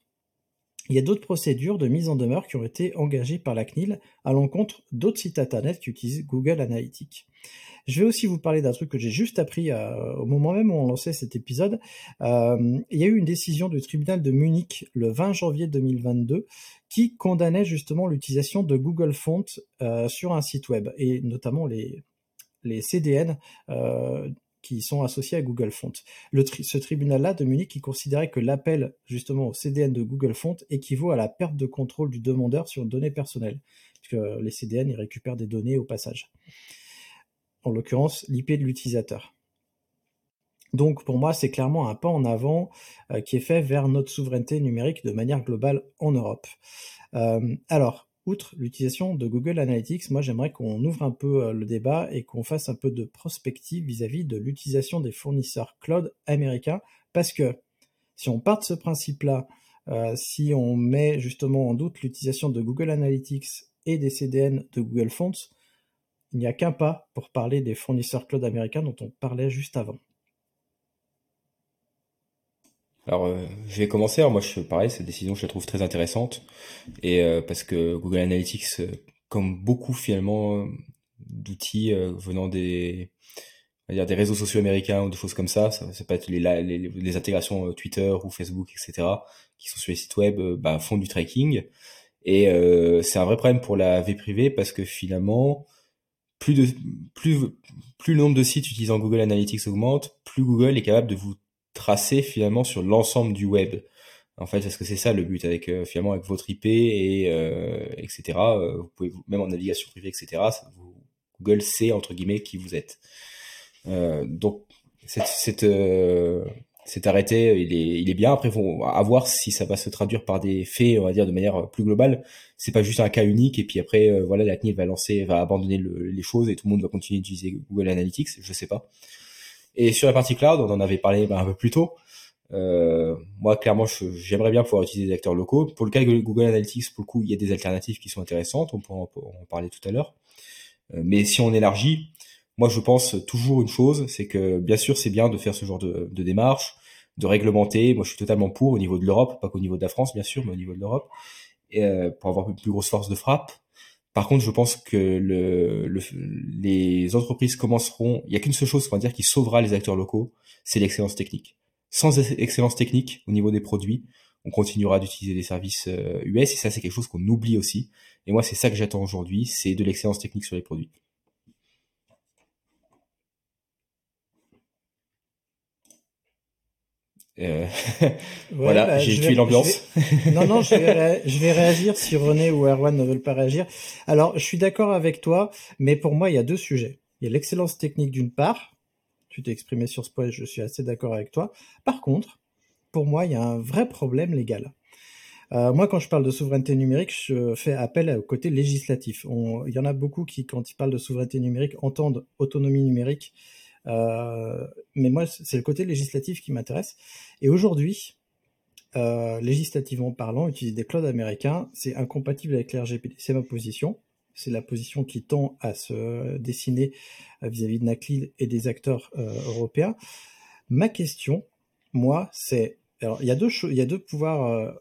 il y a d'autres procédures de mise en demeure qui ont été engagées par la CNIL à l'encontre d'autres sites internet qui utilisent Google Analytics. Je vais aussi vous parler d'un truc que j'ai juste appris au moment même où on lançait cet épisode. Il y a eu une décision du tribunal de Munich le 20 janvier 2022 qui condamnait justement l'utilisation de Google Fonts sur un site web et notamment les CDN qui sont associés à Google Fonts. Ce tribunal-là de Munich qui considérait que l'appel justement au CDN de Google Fonts équivaut à la perte de contrôle du demandeur sur une donnée personnelle, puisque les CDN ils récupèrent des données au passage. En l'occurrence, l'IP de l'utilisateur. Donc pour moi, c'est clairement un pas en avant qui est fait vers notre souveraineté numérique de manière globale en Europe. Alors, outre l'utilisation de Google Analytics, moi j'aimerais qu'on ouvre un peu le débat et qu'on fasse un peu de prospective vis-à-vis de l'utilisation des fournisseurs cloud américains, parce que si on part de ce principe-là, si on met justement en doute l'utilisation de Google Analytics et des CDN de Google Fonts, il n'y a qu'un pas pour parler des fournisseurs cloud américains dont on parlait juste avant. Alors, je vais commencer. Alors, moi, pareil, cette décision, je la trouve très intéressante. Et parce que Google Analytics, comme beaucoup finalement d'outils venant des réseaux sociaux américains ou de choses comme ça, ça peut être les intégrations Twitter ou Facebook, etc., qui sont sur les sites web, font du tracking. Et c'est un vrai problème pour la vie privée parce que finalement, plus le nombre de sites utilisant Google Analytics augmente, plus Google est capable de vous tracer finalement sur l'ensemble du web. En fait, parce que c'est ça le but avec finalement avec votre IP et etc. Vous pouvez même en navigation privée, etc. Google sait entre guillemets qui vous êtes. Donc cet arrêté, il est bien. Après, faut à voir si ça va se traduire par des faits, on va dire de manière plus globale. C'est pas juste un cas unique et puis après la CNIL va abandonner les choses et tout le monde va continuer d'utiliser Google Analytics. Je sais pas. Et sur la partie cloud, on en avait parlé un peu plus tôt. Moi, clairement, j'aimerais bien pouvoir utiliser des acteurs locaux. Pour le cas de Google Analytics, pour le coup, il y a des alternatives qui sont intéressantes. On pourra en parler tout à l'heure. Mais si on élargit, moi, je pense toujours une chose, c'est que, bien sûr, c'est bien de faire ce genre de démarche, de réglementer. Moi, je suis totalement pour au niveau de l'Europe, pas qu'au niveau de la France, bien sûr, mais au niveau de l'Europe, et, pour avoir une plus grosse force de frappe. Par contre, je pense que les entreprises commenceront. Il n'y a qu'une seule chose, on va dire, qui sauvera les acteurs locaux, c'est l'excellence technique. Sans excellence technique au niveau des produits, on continuera d'utiliser des services US, et ça, c'est quelque chose qu'on oublie aussi. Et moi, c'est ça que j'attends aujourd'hui, c'est de l'excellence technique sur les produits. Ouais, voilà, bah, j'ai tué l'ambiance. Je vais réagir si René ou Erwan ne veulent pas réagir. Alors, je suis d'accord avec toi, mais pour moi, il y a deux sujets. Il y a l'excellence technique d'une part. Tu t'es exprimé sur ce point, je suis assez d'accord avec toi. Par contre, pour moi, il y a un vrai problème légal. Moi, quand je parle de souveraineté numérique, je fais appel au côté législatif. Il y en a beaucoup qui, quand ils parlent de souveraineté numérique, entendent autonomie numérique. Mais moi, c'est le côté législatif qui m'intéresse. Et aujourd'hui, législativement parlant, utiliser des clouds américains, c'est incompatible avec les RGPD. C'est ma position. C'est la position qui tend à se dessiner vis-à-vis de NACLIL et des acteurs européens. Ma question, moi, c'est... Alors, il y a deux pouvoirs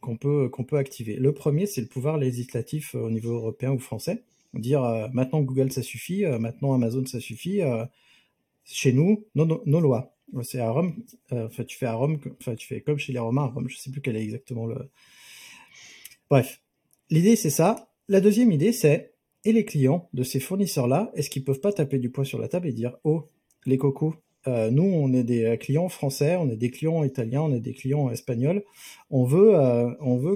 qu'on peut activer. Le premier, c'est le pouvoir législatif au niveau européen ou français. Dire maintenant Google, ça suffit. Maintenant Amazon, ça suffit. Chez nous, nos lois. C'est à Rome. Enfin, tu fais à Rome. Enfin, tu fais comme chez les Romains à Rome. Je ne sais plus quel est exactement le. Bref, l'idée c'est ça. La deuxième idée c'est et les clients de ces fournisseurs-là, est-ce qu'ils peuvent pas taper du poing sur la table et dire oh les cocos, nous on est des clients français, on est des clients italiens, on est des clients espagnols. On veut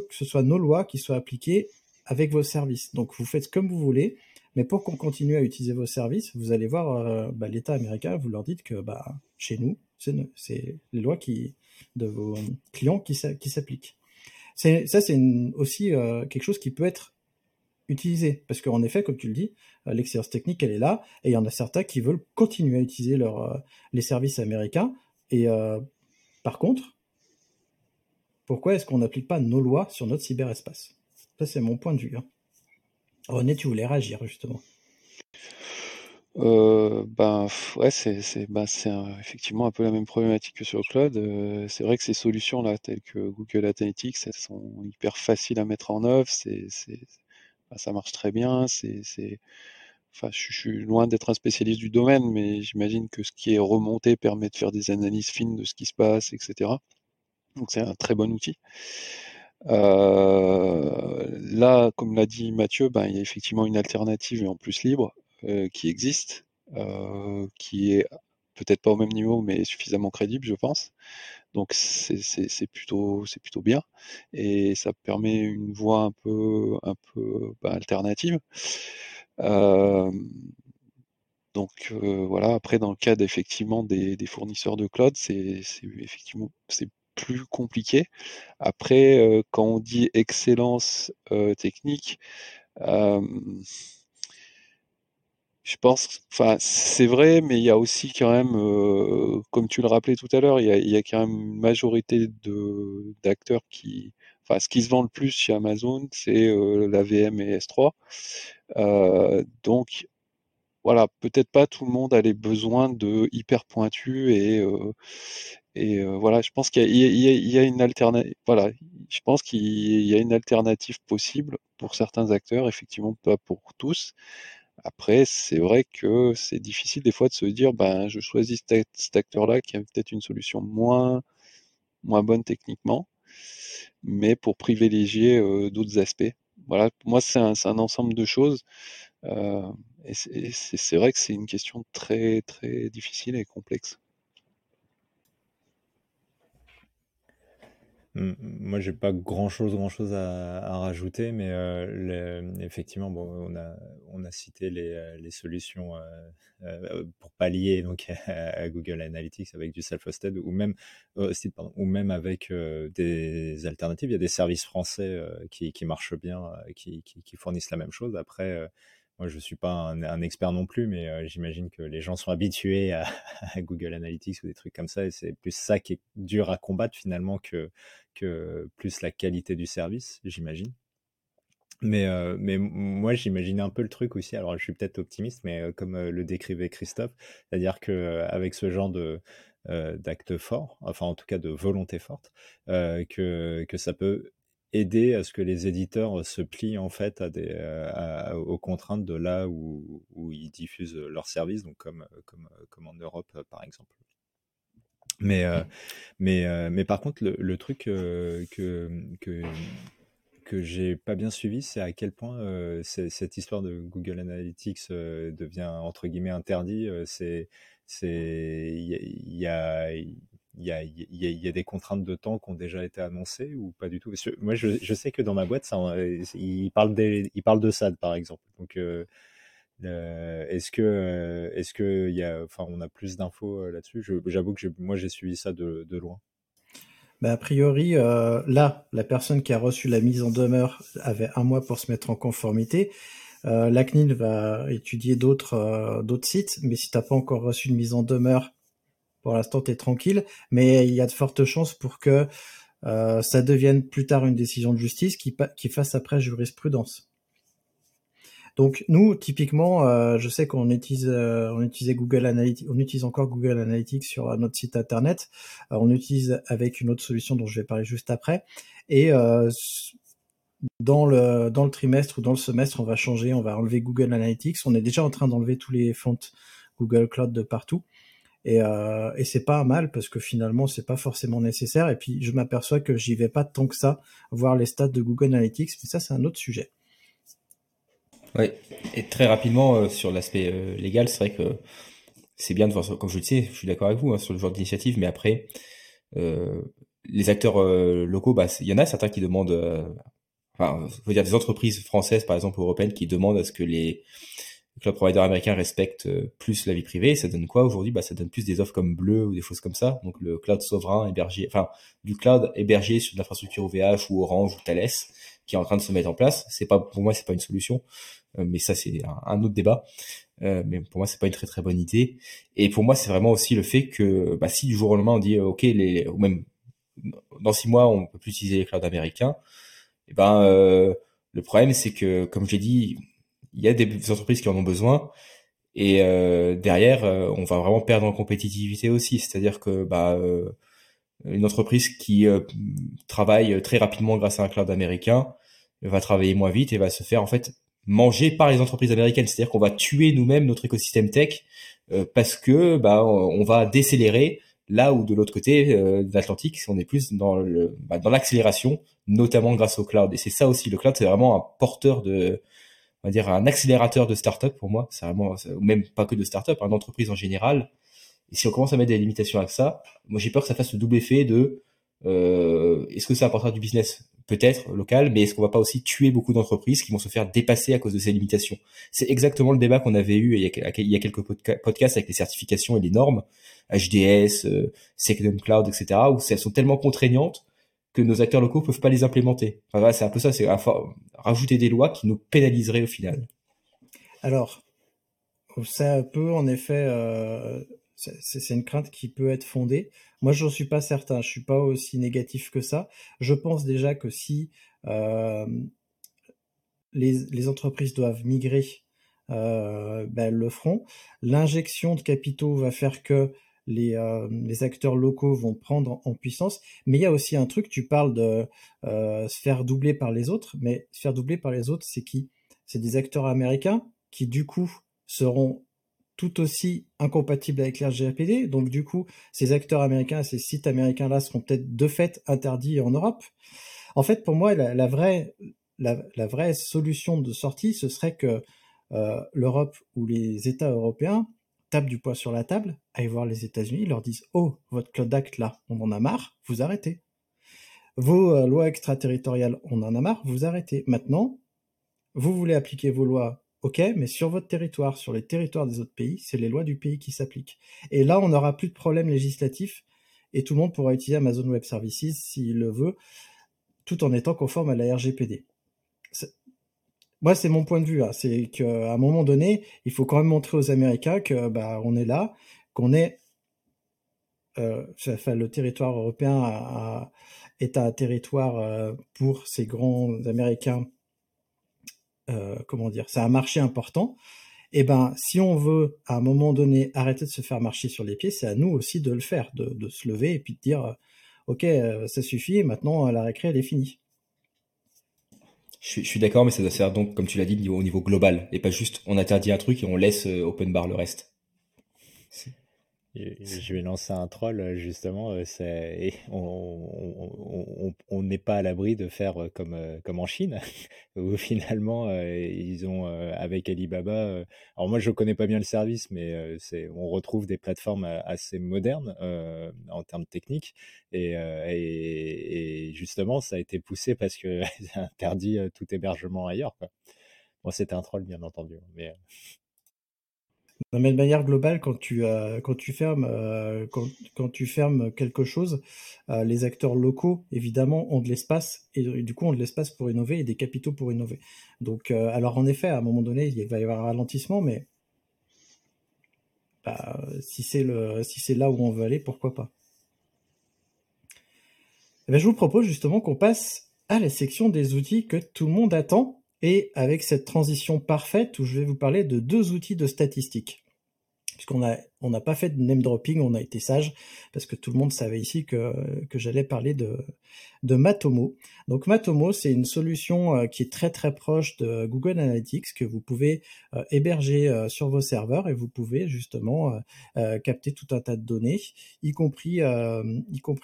que ce soit nos lois qui soient appliquées avec vos services. Donc vous faites comme vous voulez. Mais pour qu'on continue à utiliser vos services, vous allez voir l'État américain, vous leur dites que chez nous, c'est les lois de vos clients qui s'appliquent. C'est aussi quelque chose qui peut être utilisé. Parce qu'en effet, comme tu le dis, l'excellence technique, elle est là. Et il y en a certains qui veulent continuer à utiliser les services américains. Et par contre, pourquoi est-ce qu'on n'applique pas nos lois sur notre cyberespace ? Ça, c'est mon point de vue. Hein. René, tu voulais réagir justement. Effectivement un peu la même problématique que sur le cloud. C'est vrai que ces solutions-là, telles que Google Analytics, elles sont hyper faciles à mettre en œuvre. Ça marche très bien. Je suis loin d'être un spécialiste du domaine, mais j'imagine que ce qui est remonté permet de faire des analyses fines de ce qui se passe, etc. Donc c'est un très bon outil. Là, comme l'a dit Mathieu, il y a effectivement une alternative et en plus libre qui existe, qui est peut-être pas au même niveau, mais suffisamment crédible, je pense. Donc c'est plutôt bien et ça permet une voie un peu alternative. Donc voilà. Après, dans le cadre effectivement des fournisseurs de cloud, c'est plus compliqué. Après, quand on dit excellence technique, je pense, c'est vrai, mais il y a aussi quand même, comme tu le rappelais tout à l'heure, il y a quand même une majorité d'acteurs qui, ce qui se vend le plus chez Amazon, c'est l'AVM et S3. Donc voilà, peut-être pas tout le monde a les besoins de hyper pointus et voilà, je pense qu'il y a une alternative. Voilà, je pense qu'il y a une alternative possible pour certains acteurs, effectivement pas pour tous. Après, c'est vrai que c'est difficile des fois de se dire, je choisis cet acteur-là qui a peut-être une solution moins bonne techniquement, mais pour privilégier d'autres aspects. Voilà, pour moi c'est un ensemble de choses. Et c'est vrai que c'est une question très très difficile et complexe. Moi, j'ai pas grand chose à rajouter, mais effectivement, on a cité les solutions pour pallier donc à Google Analytics avec du self-hosted ou même avec des alternatives. Il y a des services français qui marchent bien, qui fournissent la même chose. Après, moi, je suis pas un expert non plus, mais j'imagine que les gens sont habitués à Google Analytics ou des trucs comme ça, et c'est plus ça qui est dur à combattre finalement que plus la qualité du service, j'imagine. Mais moi, j'imagine un peu le truc aussi. Alors, je suis peut-être optimiste, mais comme le décrivait Christophe, c'est-à-dire qu'avec ce genre d'actes forts, enfin en tout cas de volonté forte, que ça peut aider à ce que les éditeurs se plient en fait aux contraintes de là où ils diffusent leurs services, donc comme en Europe par exemple. Mais par contre, le truc que j'ai pas bien suivi, c'est à quel point cette histoire de Google Analytics devient entre guillemets interdit. Il y a des contraintes de temps qui ont déjà été annoncées ou pas du tout? Parce que moi, je sais que dans ma boîte, ils parlent de ça, par exemple. Donc, est-ce que il y a, enfin, on a plus d'infos là-dessus? J'avoue que j'ai suivi ça de loin. Bah, a priori, là, la personne qui a reçu la mise en demeure avait 1 mois pour se mettre en conformité. La CNIL va étudier d'autres sites, mais si tu n'as pas encore reçu une mise en demeure, pour l'instant, tu es tranquille, mais il y a de fortes chances pour que ça devienne plus tard une décision de justice qui fasse après jurisprudence. Donc nous, typiquement, je sais qu'on utilisait Google Analytics, on utilise encore Google Analytics sur notre site internet, on utilise avec une autre solution dont je vais parler juste après, et dans le trimestre ou dans le semestre, on va changer, on va enlever Google Analytics, on est déjà en train d'enlever tous les fonts Google Cloud de partout. Et c'est pas mal parce que finalement c'est pas forcément nécessaire, et puis je m'aperçois que j'y vais pas tant que ça voir les stats de Google Analytics, mais ça c'est un autre sujet. Oui, et très rapidement sur l'aspect légal, c'est vrai que c'est bien de voir, comme je le sais, je suis d'accord avec vous hein, sur le genre d'initiative, mais après les acteurs locaux, bah, il y en a certains qui demandent faut dire des entreprises françaises par exemple ou européennes qui demandent à ce que les cloud providers américains respectent plus la vie privée. Ça donne quoi aujourd'hui? Ça donne plus des offres comme Bleu ou des choses comme ça. Donc le cloud souverain hébergé, enfin du cloud hébergé sur de l'infrastructure OVH ou Orange ou Thales qui est en train de se mettre en place. C'est pas, pour moi, c'est pas une solution, mais ça c'est un autre débat. Mais pour moi, c'est pas une très très bonne idée. Et pour moi, c'est vraiment aussi le fait que si du jour au lendemain on dit ok, ou même dans 6 mois on peut plus utiliser les clouds américains, le problème c'est que, comme j'ai dit, il y a des entreprises qui en ont besoin, et derrière, on va vraiment perdre en compétitivité aussi. C'est-à-dire que une entreprise qui travaille très rapidement grâce à un cloud américain va travailler moins vite et va se faire en fait manger par les entreprises américaines. C'est-à-dire qu'on va tuer nous-mêmes notre écosystème tech parce que on va décélérer là où de l'autre côté de l'Atlantique, on est plus dans l'accélération, notamment grâce au cloud. Et c'est ça aussi, le cloud, c'est vraiment un porteur de... on va dire un accélérateur de start-up pour moi, c'est vraiment, même pas que de start-up, hein, d'entreprise en général. Et si on commence à mettre des limitations à ça, moi j'ai peur que ça fasse le double effet de est-ce que ça apportera du business peut-être local, mais est-ce qu'on va pas aussi tuer beaucoup d'entreprises qui vont se faire dépasser à cause de ces limitations? C'est exactement le débat qu'on avait eu il y a quelques podcasts avec les certifications et les normes HDS, Second Cloud, etc., où elles sont tellement contraignantes que nos acteurs locaux peuvent pas les implémenter. Enfin, voilà, c'est un peu ça, c'est rajouter des lois qui nous pénaliseraient au final. Alors, ça peut en effet, c'est une crainte qui peut être fondée. Moi, j'en suis pas certain, je suis pas aussi négatif que ça. Je pense déjà que si les entreprises doivent migrer, elles le feront. L'injection de capitaux va faire que les acteurs locaux vont prendre en puissance, mais il y a aussi un truc, tu parles de se faire doubler par les autres, mais se faire doubler par les autres, c'est qui? C'est des acteurs américains qui du coup seront tout aussi incompatibles avec l'RGPD, donc du coup ces acteurs américains, ces sites américains là seront peut-être de fait interdits en Europe. En fait, pour moi, la vraie solution de sortie, ce serait que l'Europe ou les États européens tape du poing sur la table, allez voir les États-Unis, leur disent « Oh, votre Cloud Act, là, on en a marre, vous arrêtez. Vos lois extraterritoriales, on en a marre, vous arrêtez. Maintenant, vous voulez appliquer vos lois, ok, mais sur votre territoire, sur les territoires des autres pays, c'est les lois du pays qui s'appliquent. Et là, on n'aura plus de problème législatif et tout le monde pourra utiliser Amazon Web Services s'il le veut, tout en étant conforme à la RGPD. » Moi, c'est mon point de vue, hein. C'est qu'à un moment donné, il faut quand même montrer aux Américains que on est là, qu'on est, le territoire européen est un territoire pour ces grands Américains. C'est un marché important. Et si on veut à un moment donné arrêter de se faire marcher sur les pieds, c'est à nous aussi de le faire, de se lever et puis de dire, ok, ça suffit. Maintenant, la récré, elle est finie. Je suis d'accord, mais ça doit se faire donc, comme tu l'as dit, au niveau global, et pas juste on interdit un truc et on laisse open bar le reste. Je vais lancer un troll, justement, et on n'est pas à l'abri de faire comme en Chine, où finalement, ils ont, avec Alibaba, alors moi je ne connais pas bien le service, mais on retrouve des plateformes assez modernes en termes techniques, et justement ça a été poussé parce que ça interdit tout hébergement ailleurs, quoi. Bon, c'était un troll, bien entendu, mais... Non, mais de manière globale, quand tu fermes quelque chose, les acteurs locaux, évidemment, ont de l'espace, et du coup ont de l'espace pour innover et des capitaux pour innover. Donc, alors en effet, à un moment donné, il va y avoir un ralentissement, mais bah, si c'est là où on veut aller, pourquoi pas. Et bien, je vous propose justement qu'on passe à la section des outils que tout le monde attend. Et avec cette transition parfaite où je vais vous parler de deux outils de statistiques. Puisqu'on n'a pas fait de name dropping, on a été sage, parce que tout le monde savait ici que j'allais parler de Matomo. Donc Matomo, c'est une solution qui est très très proche de Google Analytics, que vous pouvez héberger sur vos serveurs, et vous pouvez justement capter tout un tas de données, y compris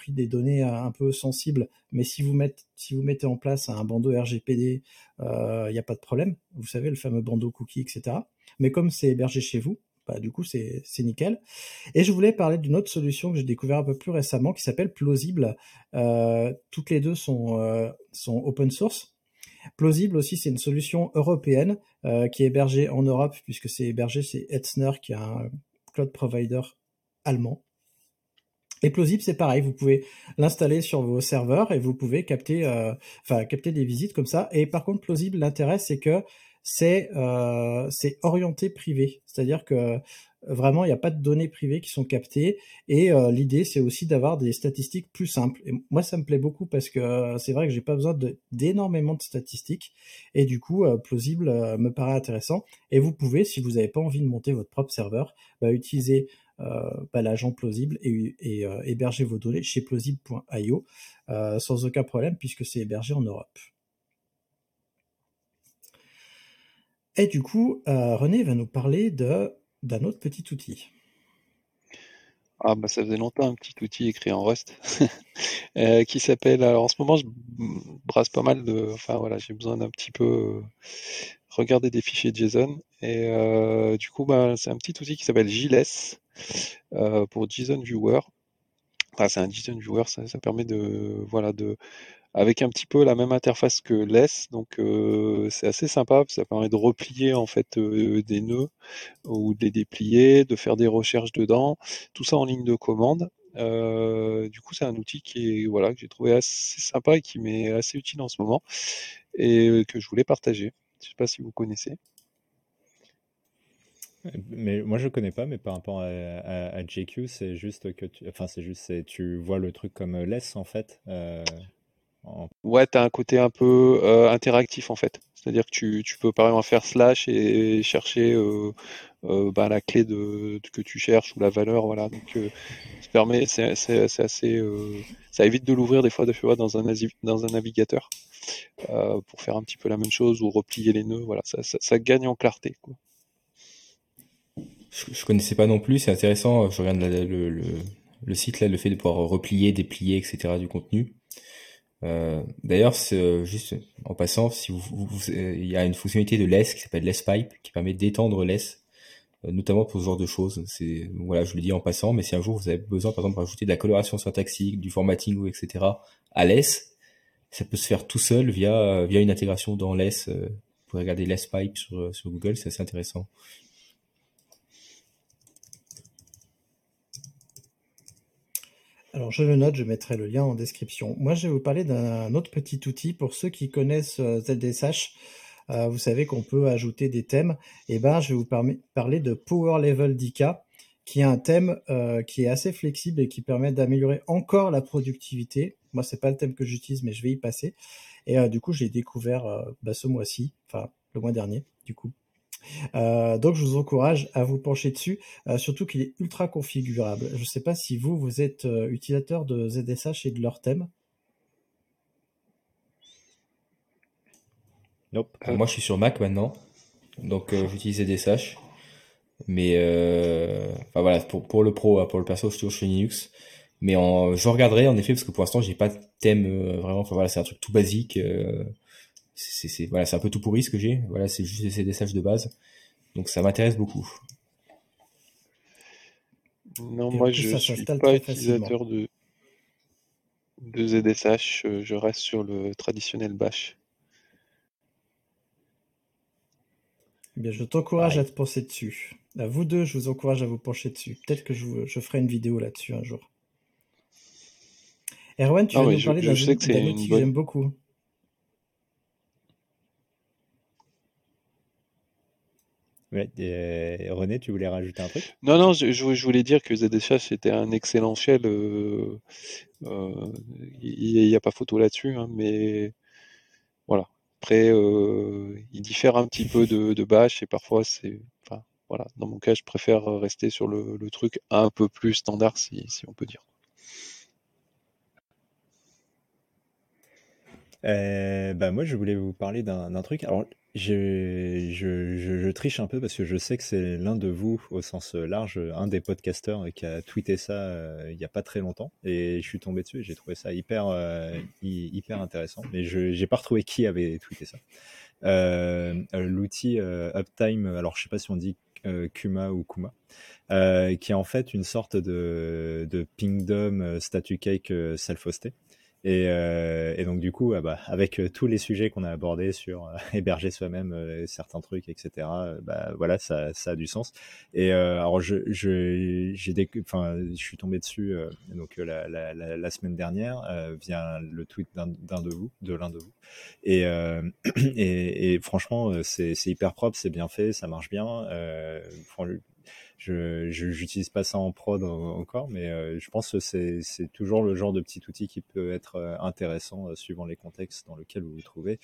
des données un peu sensibles. Mais si vous mettez en place un bandeau RGPD, il n'y a pas de problème. Vous savez, le fameux bandeau cookie, etc. Mais comme c'est hébergé chez vous, bah, du coup, c'est nickel. Et je voulais parler d'une autre solution que j'ai découvert un peu plus récemment qui s'appelle Plausible. Toutes les deux sont open source. Plausible aussi, c'est une solution européenne qui est hébergée en Europe, puisque c'est hébergé chez Etzner, qui est un cloud provider allemand. Et Plausible, c'est pareil, vous pouvez l'installer sur vos serveurs et vous pouvez capter des visites comme ça. Et par contre, Plausible, l'intérêt, c'est que c'est orienté privé, c'est-à-dire que vraiment il n'y a pas de données privées qui sont captées, et l'idée c'est aussi d'avoir des statistiques plus simples, et moi ça me plaît beaucoup parce que c'est vrai que j'ai pas besoin d'énormément de statistiques, et du coup Plausible me paraît intéressant, et vous pouvez, si vous n'avez pas envie de monter votre propre serveur, bah, utiliser l'agent Plausible et héberger vos données chez plausible.io sans aucun problème, puisque c'est hébergé en Europe. Et du coup, René va nous parler d'un autre petit outil. Ah bah ça faisait longtemps un petit outil écrit en Rust qui s'appelle. Alors en ce moment, je brasse pas mal de. Enfin voilà, j'ai besoin d'un petit peu regarder des fichiers JSON. Et du coup, bah, c'est un petit outil qui s'appelle JLess pour JSON Viewer. Enfin, c'est un JSON Viewer, ça permet de avec un petit peu la même interface que Less, donc c'est assez sympa, ça permet de replier en fait des nœuds ou de les déplier, de faire des recherches dedans, tout ça en ligne de commande. Du coup, c'est un outil que j'ai trouvé assez sympa et qui m'est assez utile en ce moment et que je voulais partager. Je ne sais pas si vous connaissez. Mais moi je connais pas, mais par rapport à JQ, c'est juste que tu vois le truc comme Less en fait. Ouais, t'as un côté un peu interactif en fait, c'est-à-dire que tu peux par exemple faire slash et chercher la clé que tu cherches ou la valeur, voilà. Donc ça permet, c'est assez, ça évite de l'ouvrir des fois dans un navigateur pour faire un petit peu la même chose ou replier les nœuds, voilà. Ça gagne en clarté, quoi. Je connaissais pas non plus, c'est intéressant. Je regarde le site là, le fait de pouvoir replier, déplier, etc. du contenu. D'ailleurs, juste en passant, si il y a une fonctionnalité de Less qui s'appelle Less Pipe qui permet d'étendre Less, notamment pour ce genre de choses. C'est voilà, je le dis en passant, mais si un jour vous avez besoin, par exemple, rajouter de la coloration syntaxique, du formatting ou etc. à Less, ça peut se faire tout seul via une intégration dans Less. Vous pouvez regarder Less Pipe sur Google, c'est assez intéressant. Alors je le note, je mettrai le lien en description. Moi je vais vous parler d'un autre petit outil pour ceux qui connaissent ZSH. Vous savez qu'on peut ajouter des thèmes. Et ben je vais vous parler de Power Level DK, qui est un thème qui est assez flexible et qui permet d'améliorer encore la productivité. Moi c'est pas le thème que j'utilise, mais je vais y passer. Et du coup j'ai découvert ce mois-ci, enfin le mois dernier du coup. Donc je vous encourage à vous pencher dessus, surtout qu'il est ultra configurable. Je ne sais pas si vous êtes utilisateur de ZSH et de leur thème. Nope. Moi je suis sur Mac maintenant, donc j'utilise ZSH mais enfin voilà, pour le pro, pour le perso, je suis toujours chez Linux. Mais je regarderai en effet, parce que pour l'instant j'ai pas de thème vraiment. Enfin voilà, c'est un truc tout basique. C'est voilà, c'est un peu tout pourri ce que j'ai. Voilà, c'est juste des sages de base. Donc ça m'intéresse beaucoup. Non, moi je suis pas utilisateur de ZSH. Je reste sur le traditionnel Bash. Eh bien, je t'encourage à te pencher dessus. À vous deux, je vous encourage à vous pencher dessus. Peut-être que je ferai une vidéo là-dessus un jour. Erwan, tu vas nous parler d'un outil que j'aime beaucoup. Ouais, René, tu voulais rajouter un truc ? Non, je voulais dire que ZSH c'était un excellent shell. Il n'y a pas photo là-dessus, hein, mais voilà. Après, il diffère un petit peu de Bash et parfois c'est. Enfin, voilà. Dans mon cas, je préfère rester sur le truc un peu plus standard, si on peut dire. Moi, je voulais vous parler d'un truc. Alors, je triche un peu parce que je sais que c'est l'un de vous, au sens large, un des podcasteurs qui a tweeté ça il n'y a pas très longtemps. Et je suis tombé dessus et j'ai trouvé ça hyper intéressant. Mais je n'ai pas retrouvé qui avait tweeté ça. L'outil Uptime, alors je ne sais pas si on dit Kuma ou Kuma, qui est en fait une sorte de pingdom statue cake self-hosté. Et donc du coup, avec tous les sujets qu'on a abordés sur héberger soi-même certains trucs, etc. Voilà, ça a du sens. Et alors je suis tombé dessus donc la semaine dernière via le tweet de l'un de vous. Et franchement, c'est hyper propre, c'est bien fait, ça marche bien. Je n'utilise pas ça en prod encore, mais je pense que c'est toujours le genre de petit outil qui peut être intéressant, suivant les contextes dans lesquels vous vous trouvez,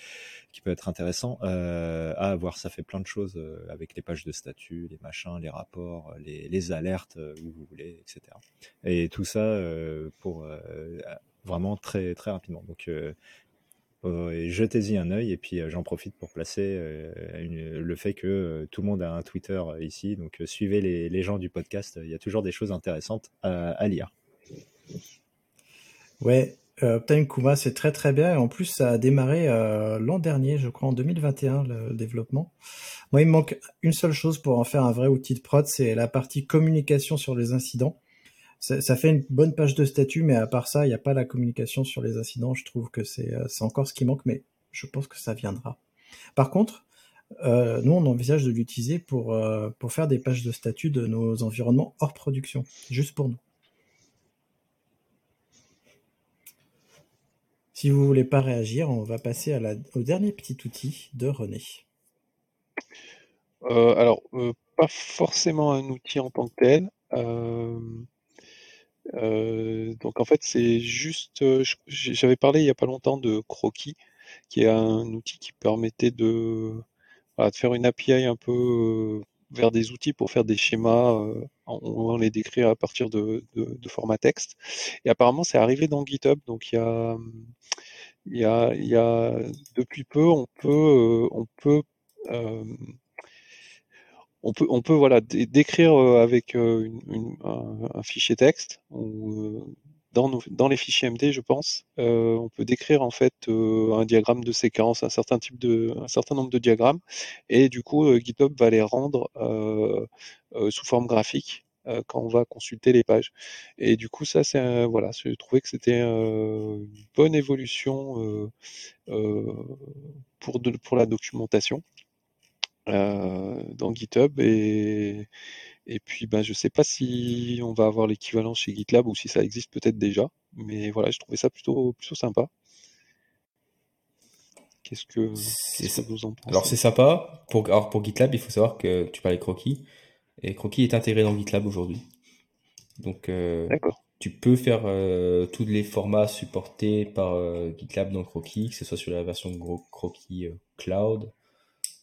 qui peut être intéressant à avoir. Ça fait plein de choses avec les pages de statut, les machins, les rapports, les alertes où vous voulez, etc. Et tout ça pour vraiment très, très rapidement. Donc, jetez-y un œil, et puis j'en profite pour placer le fait que tout le monde a un Twitter ici, donc suivez les gens du podcast, il y a toujours des choses intéressantes à lire. Ouais, Time Kuma, c'est très très bien, et en plus ça a démarré l'an dernier, je crois en 2021, le développement. Moi il me manque une seule chose pour en faire un vrai outil de prod, c'est la partie communication sur les incidents. Ça fait une bonne page de statut, mais à part ça, il n'y a pas la communication sur les incidents. Je trouve que c'est encore ce qui manque, mais je pense que ça viendra. Par contre, nous, on envisage de l'utiliser pour faire des pages de statut de nos environnements hors production, juste pour nous. Si vous ne voulez pas réagir, on va passer au dernier petit outil de René. Pas forcément un outil en tant que tel. Donc en fait c'est juste j'avais parlé il y a pas longtemps de Kroki, qui est un outil qui permettait de faire une API un peu vers des outils pour faire des schémas, on les décrit à partir de formats texte, et apparemment c'est arrivé dans GitHub, donc il y a depuis peu on peut voilà décrire avec un fichier texte ou dans les fichiers MD, je pense, on peut décrire en fait un diagramme de séquence, un certain nombre de diagrammes, et du coup GitHub va les rendre sous forme graphique quand on va consulter les pages. Et du coup ça c'est je trouvais que c'était une bonne évolution pour la documentation. Dans GitHub, et puis je sais pas si on va avoir l'équivalent chez GitLab ou si ça existe peut-être déjà, mais voilà, je trouvais ça plutôt sympa. Qu'est-ce que vous en pensez ? Alors c'est sympa, pour GitLab il faut savoir que tu parlais Kroki, et Kroki est intégré dans GitLab aujourd'hui, donc tu peux faire tous les formats supportés par GitLab dans Kroki, que ce soit sur la version Kroki Cloud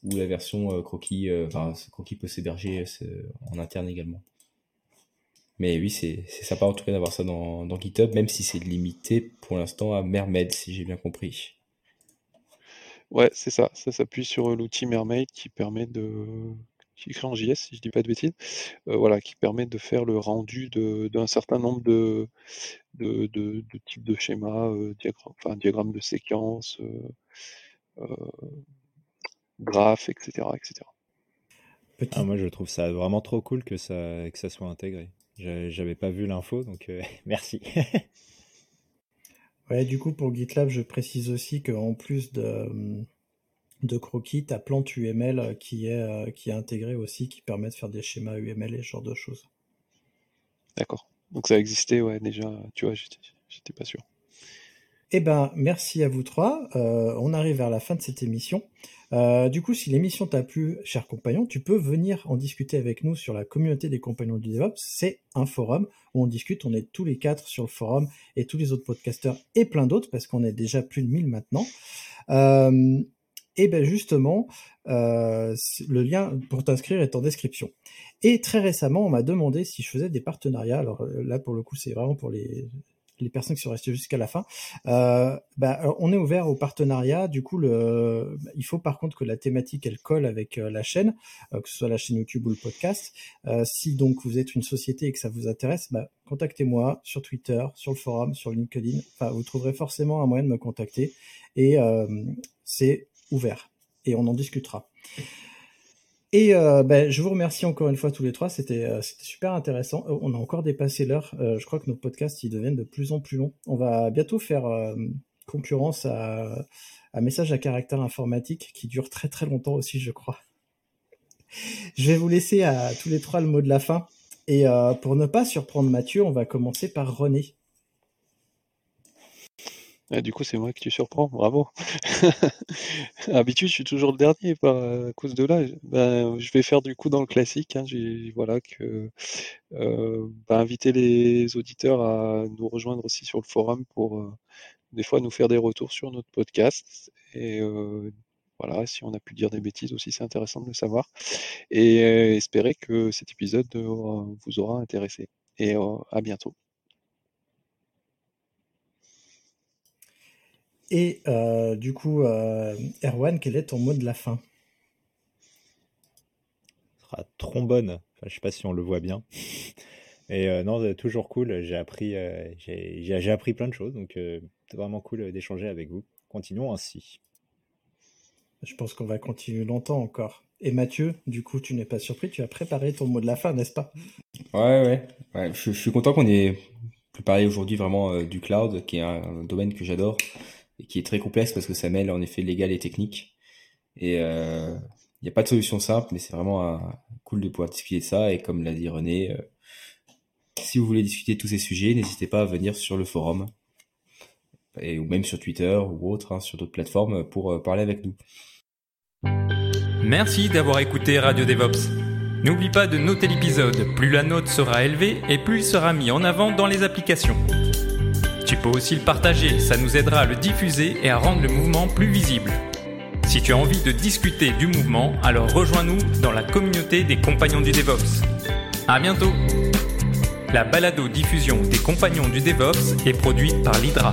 ou la version Kroki, Kroki peut s'héberger en interne également. Mais oui, c'est sympa en tout cas d'avoir ça dans GitHub, même si c'est limité pour l'instant à Mermaid, si j'ai bien compris. Ouais, c'est ça. Ça s'appuie sur l'outil Mermaid qui permet de qui est écrit en JS, si je ne dis pas de bêtises, voilà, qui permet de faire le rendu d'un certain nombre de types de schémas, diagrammes de séquences, graphes, etc. Ah, moi, je trouve ça vraiment trop cool que ça soit intégré. J'avais pas vu l'info, donc merci. Ouais, du coup, pour GitLab, je précise aussi qu'en plus de Kroki, tu as Plant UML qui est intégré aussi, qui permet de faire des schémas UML et ce genre de choses. D'accord. Donc ça existait, ouais, déjà. Tu vois, j'étais pas sûr. Eh bien, merci à vous trois. On arrive vers la fin de cette émission. Du coup, si l'émission t'a plu, cher compagnon, tu peux venir en discuter avec nous sur la communauté des compagnons du DevOps. C'est un forum où on discute. On est tous les quatre sur le forum et tous les autres podcasteurs et plein d'autres parce qu'on est déjà plus de 1000 maintenant. Et bien justement, le lien pour t'inscrire est en description. Et très récemment, on m'a demandé si je faisais des partenariats. Alors là, pour le coup, c'est vraiment pour les personnes qui sont restées jusqu'à la fin, on est ouvert au partenariat. Du coup, il faut par contre que la thématique, elle colle avec la chaîne, que ce soit la chaîne YouTube ou le podcast. Si donc vous êtes une société et que ça vous intéresse, contactez-moi sur Twitter, sur le forum, sur LinkedIn. Enfin, vous trouverez forcément un moyen de me contacter et c'est ouvert et on en discutera. Et je vous remercie encore une fois tous les trois, c'était super intéressant. On a encore dépassé l'heure, je crois que nos podcasts ils deviennent de plus en plus longs. On va bientôt faire concurrence à Messages à caractère informatique qui dure très très longtemps aussi, je crois. Je vais vous laisser à tous les trois le mot de la fin. Et pour ne pas surprendre Mathieu, on va commencer par René. Du coup, c'est moi que tu surprends, bravo. Habitude, je suis toujours le dernier à cause de l'âge. Je vais faire du coup dans le classique. Hein, inviter les auditeurs à nous rejoindre aussi sur le forum pour des fois nous faire des retours sur notre podcast. Et si on a pu dire des bêtises aussi, c'est intéressant de le savoir. Et espérer que cet épisode vous aura intéressé. Et à bientôt. Et du coup, Erwan, quel est ton mot de la fin ? Ce sera trombone. Enfin, je ne sais pas si on le voit bien. Et non, toujours cool. J'ai appris plein de choses. Donc, c'est vraiment cool d'échanger avec vous. Continuons ainsi. Je pense qu'on va continuer longtemps encore. Et Mathieu, du coup, tu n'es pas surpris. Tu as préparé ton mot de la fin, n'est-ce pas ? Ouais. Je suis content qu'on ait pu parler aujourd'hui vraiment du cloud, qui est un domaine que j'adore. Et qui est très complexe parce que ça mêle en effet légal et technique. Et il n'y a pas de solution simple, mais c'est vraiment cool de pouvoir discuter de ça. Et comme l'a dit René, si vous voulez discuter de tous ces sujets, n'hésitez pas à venir sur le forum, ou même sur Twitter ou autre, sur d'autres plateformes pour parler avec nous. Merci d'avoir écouté Radio DevOps. N'oublie pas de noter l'épisode. Plus la note sera élevée et plus il sera mis en avant dans les applications. Tu peux aussi le partager, ça nous aidera à le diffuser et à rendre le mouvement plus visible. Si tu as envie de discuter du mouvement, alors rejoins-nous dans la communauté des compagnons du DevOps. À bientôt. La balado-diffusion des compagnons du DevOps est produite par l'Hydra.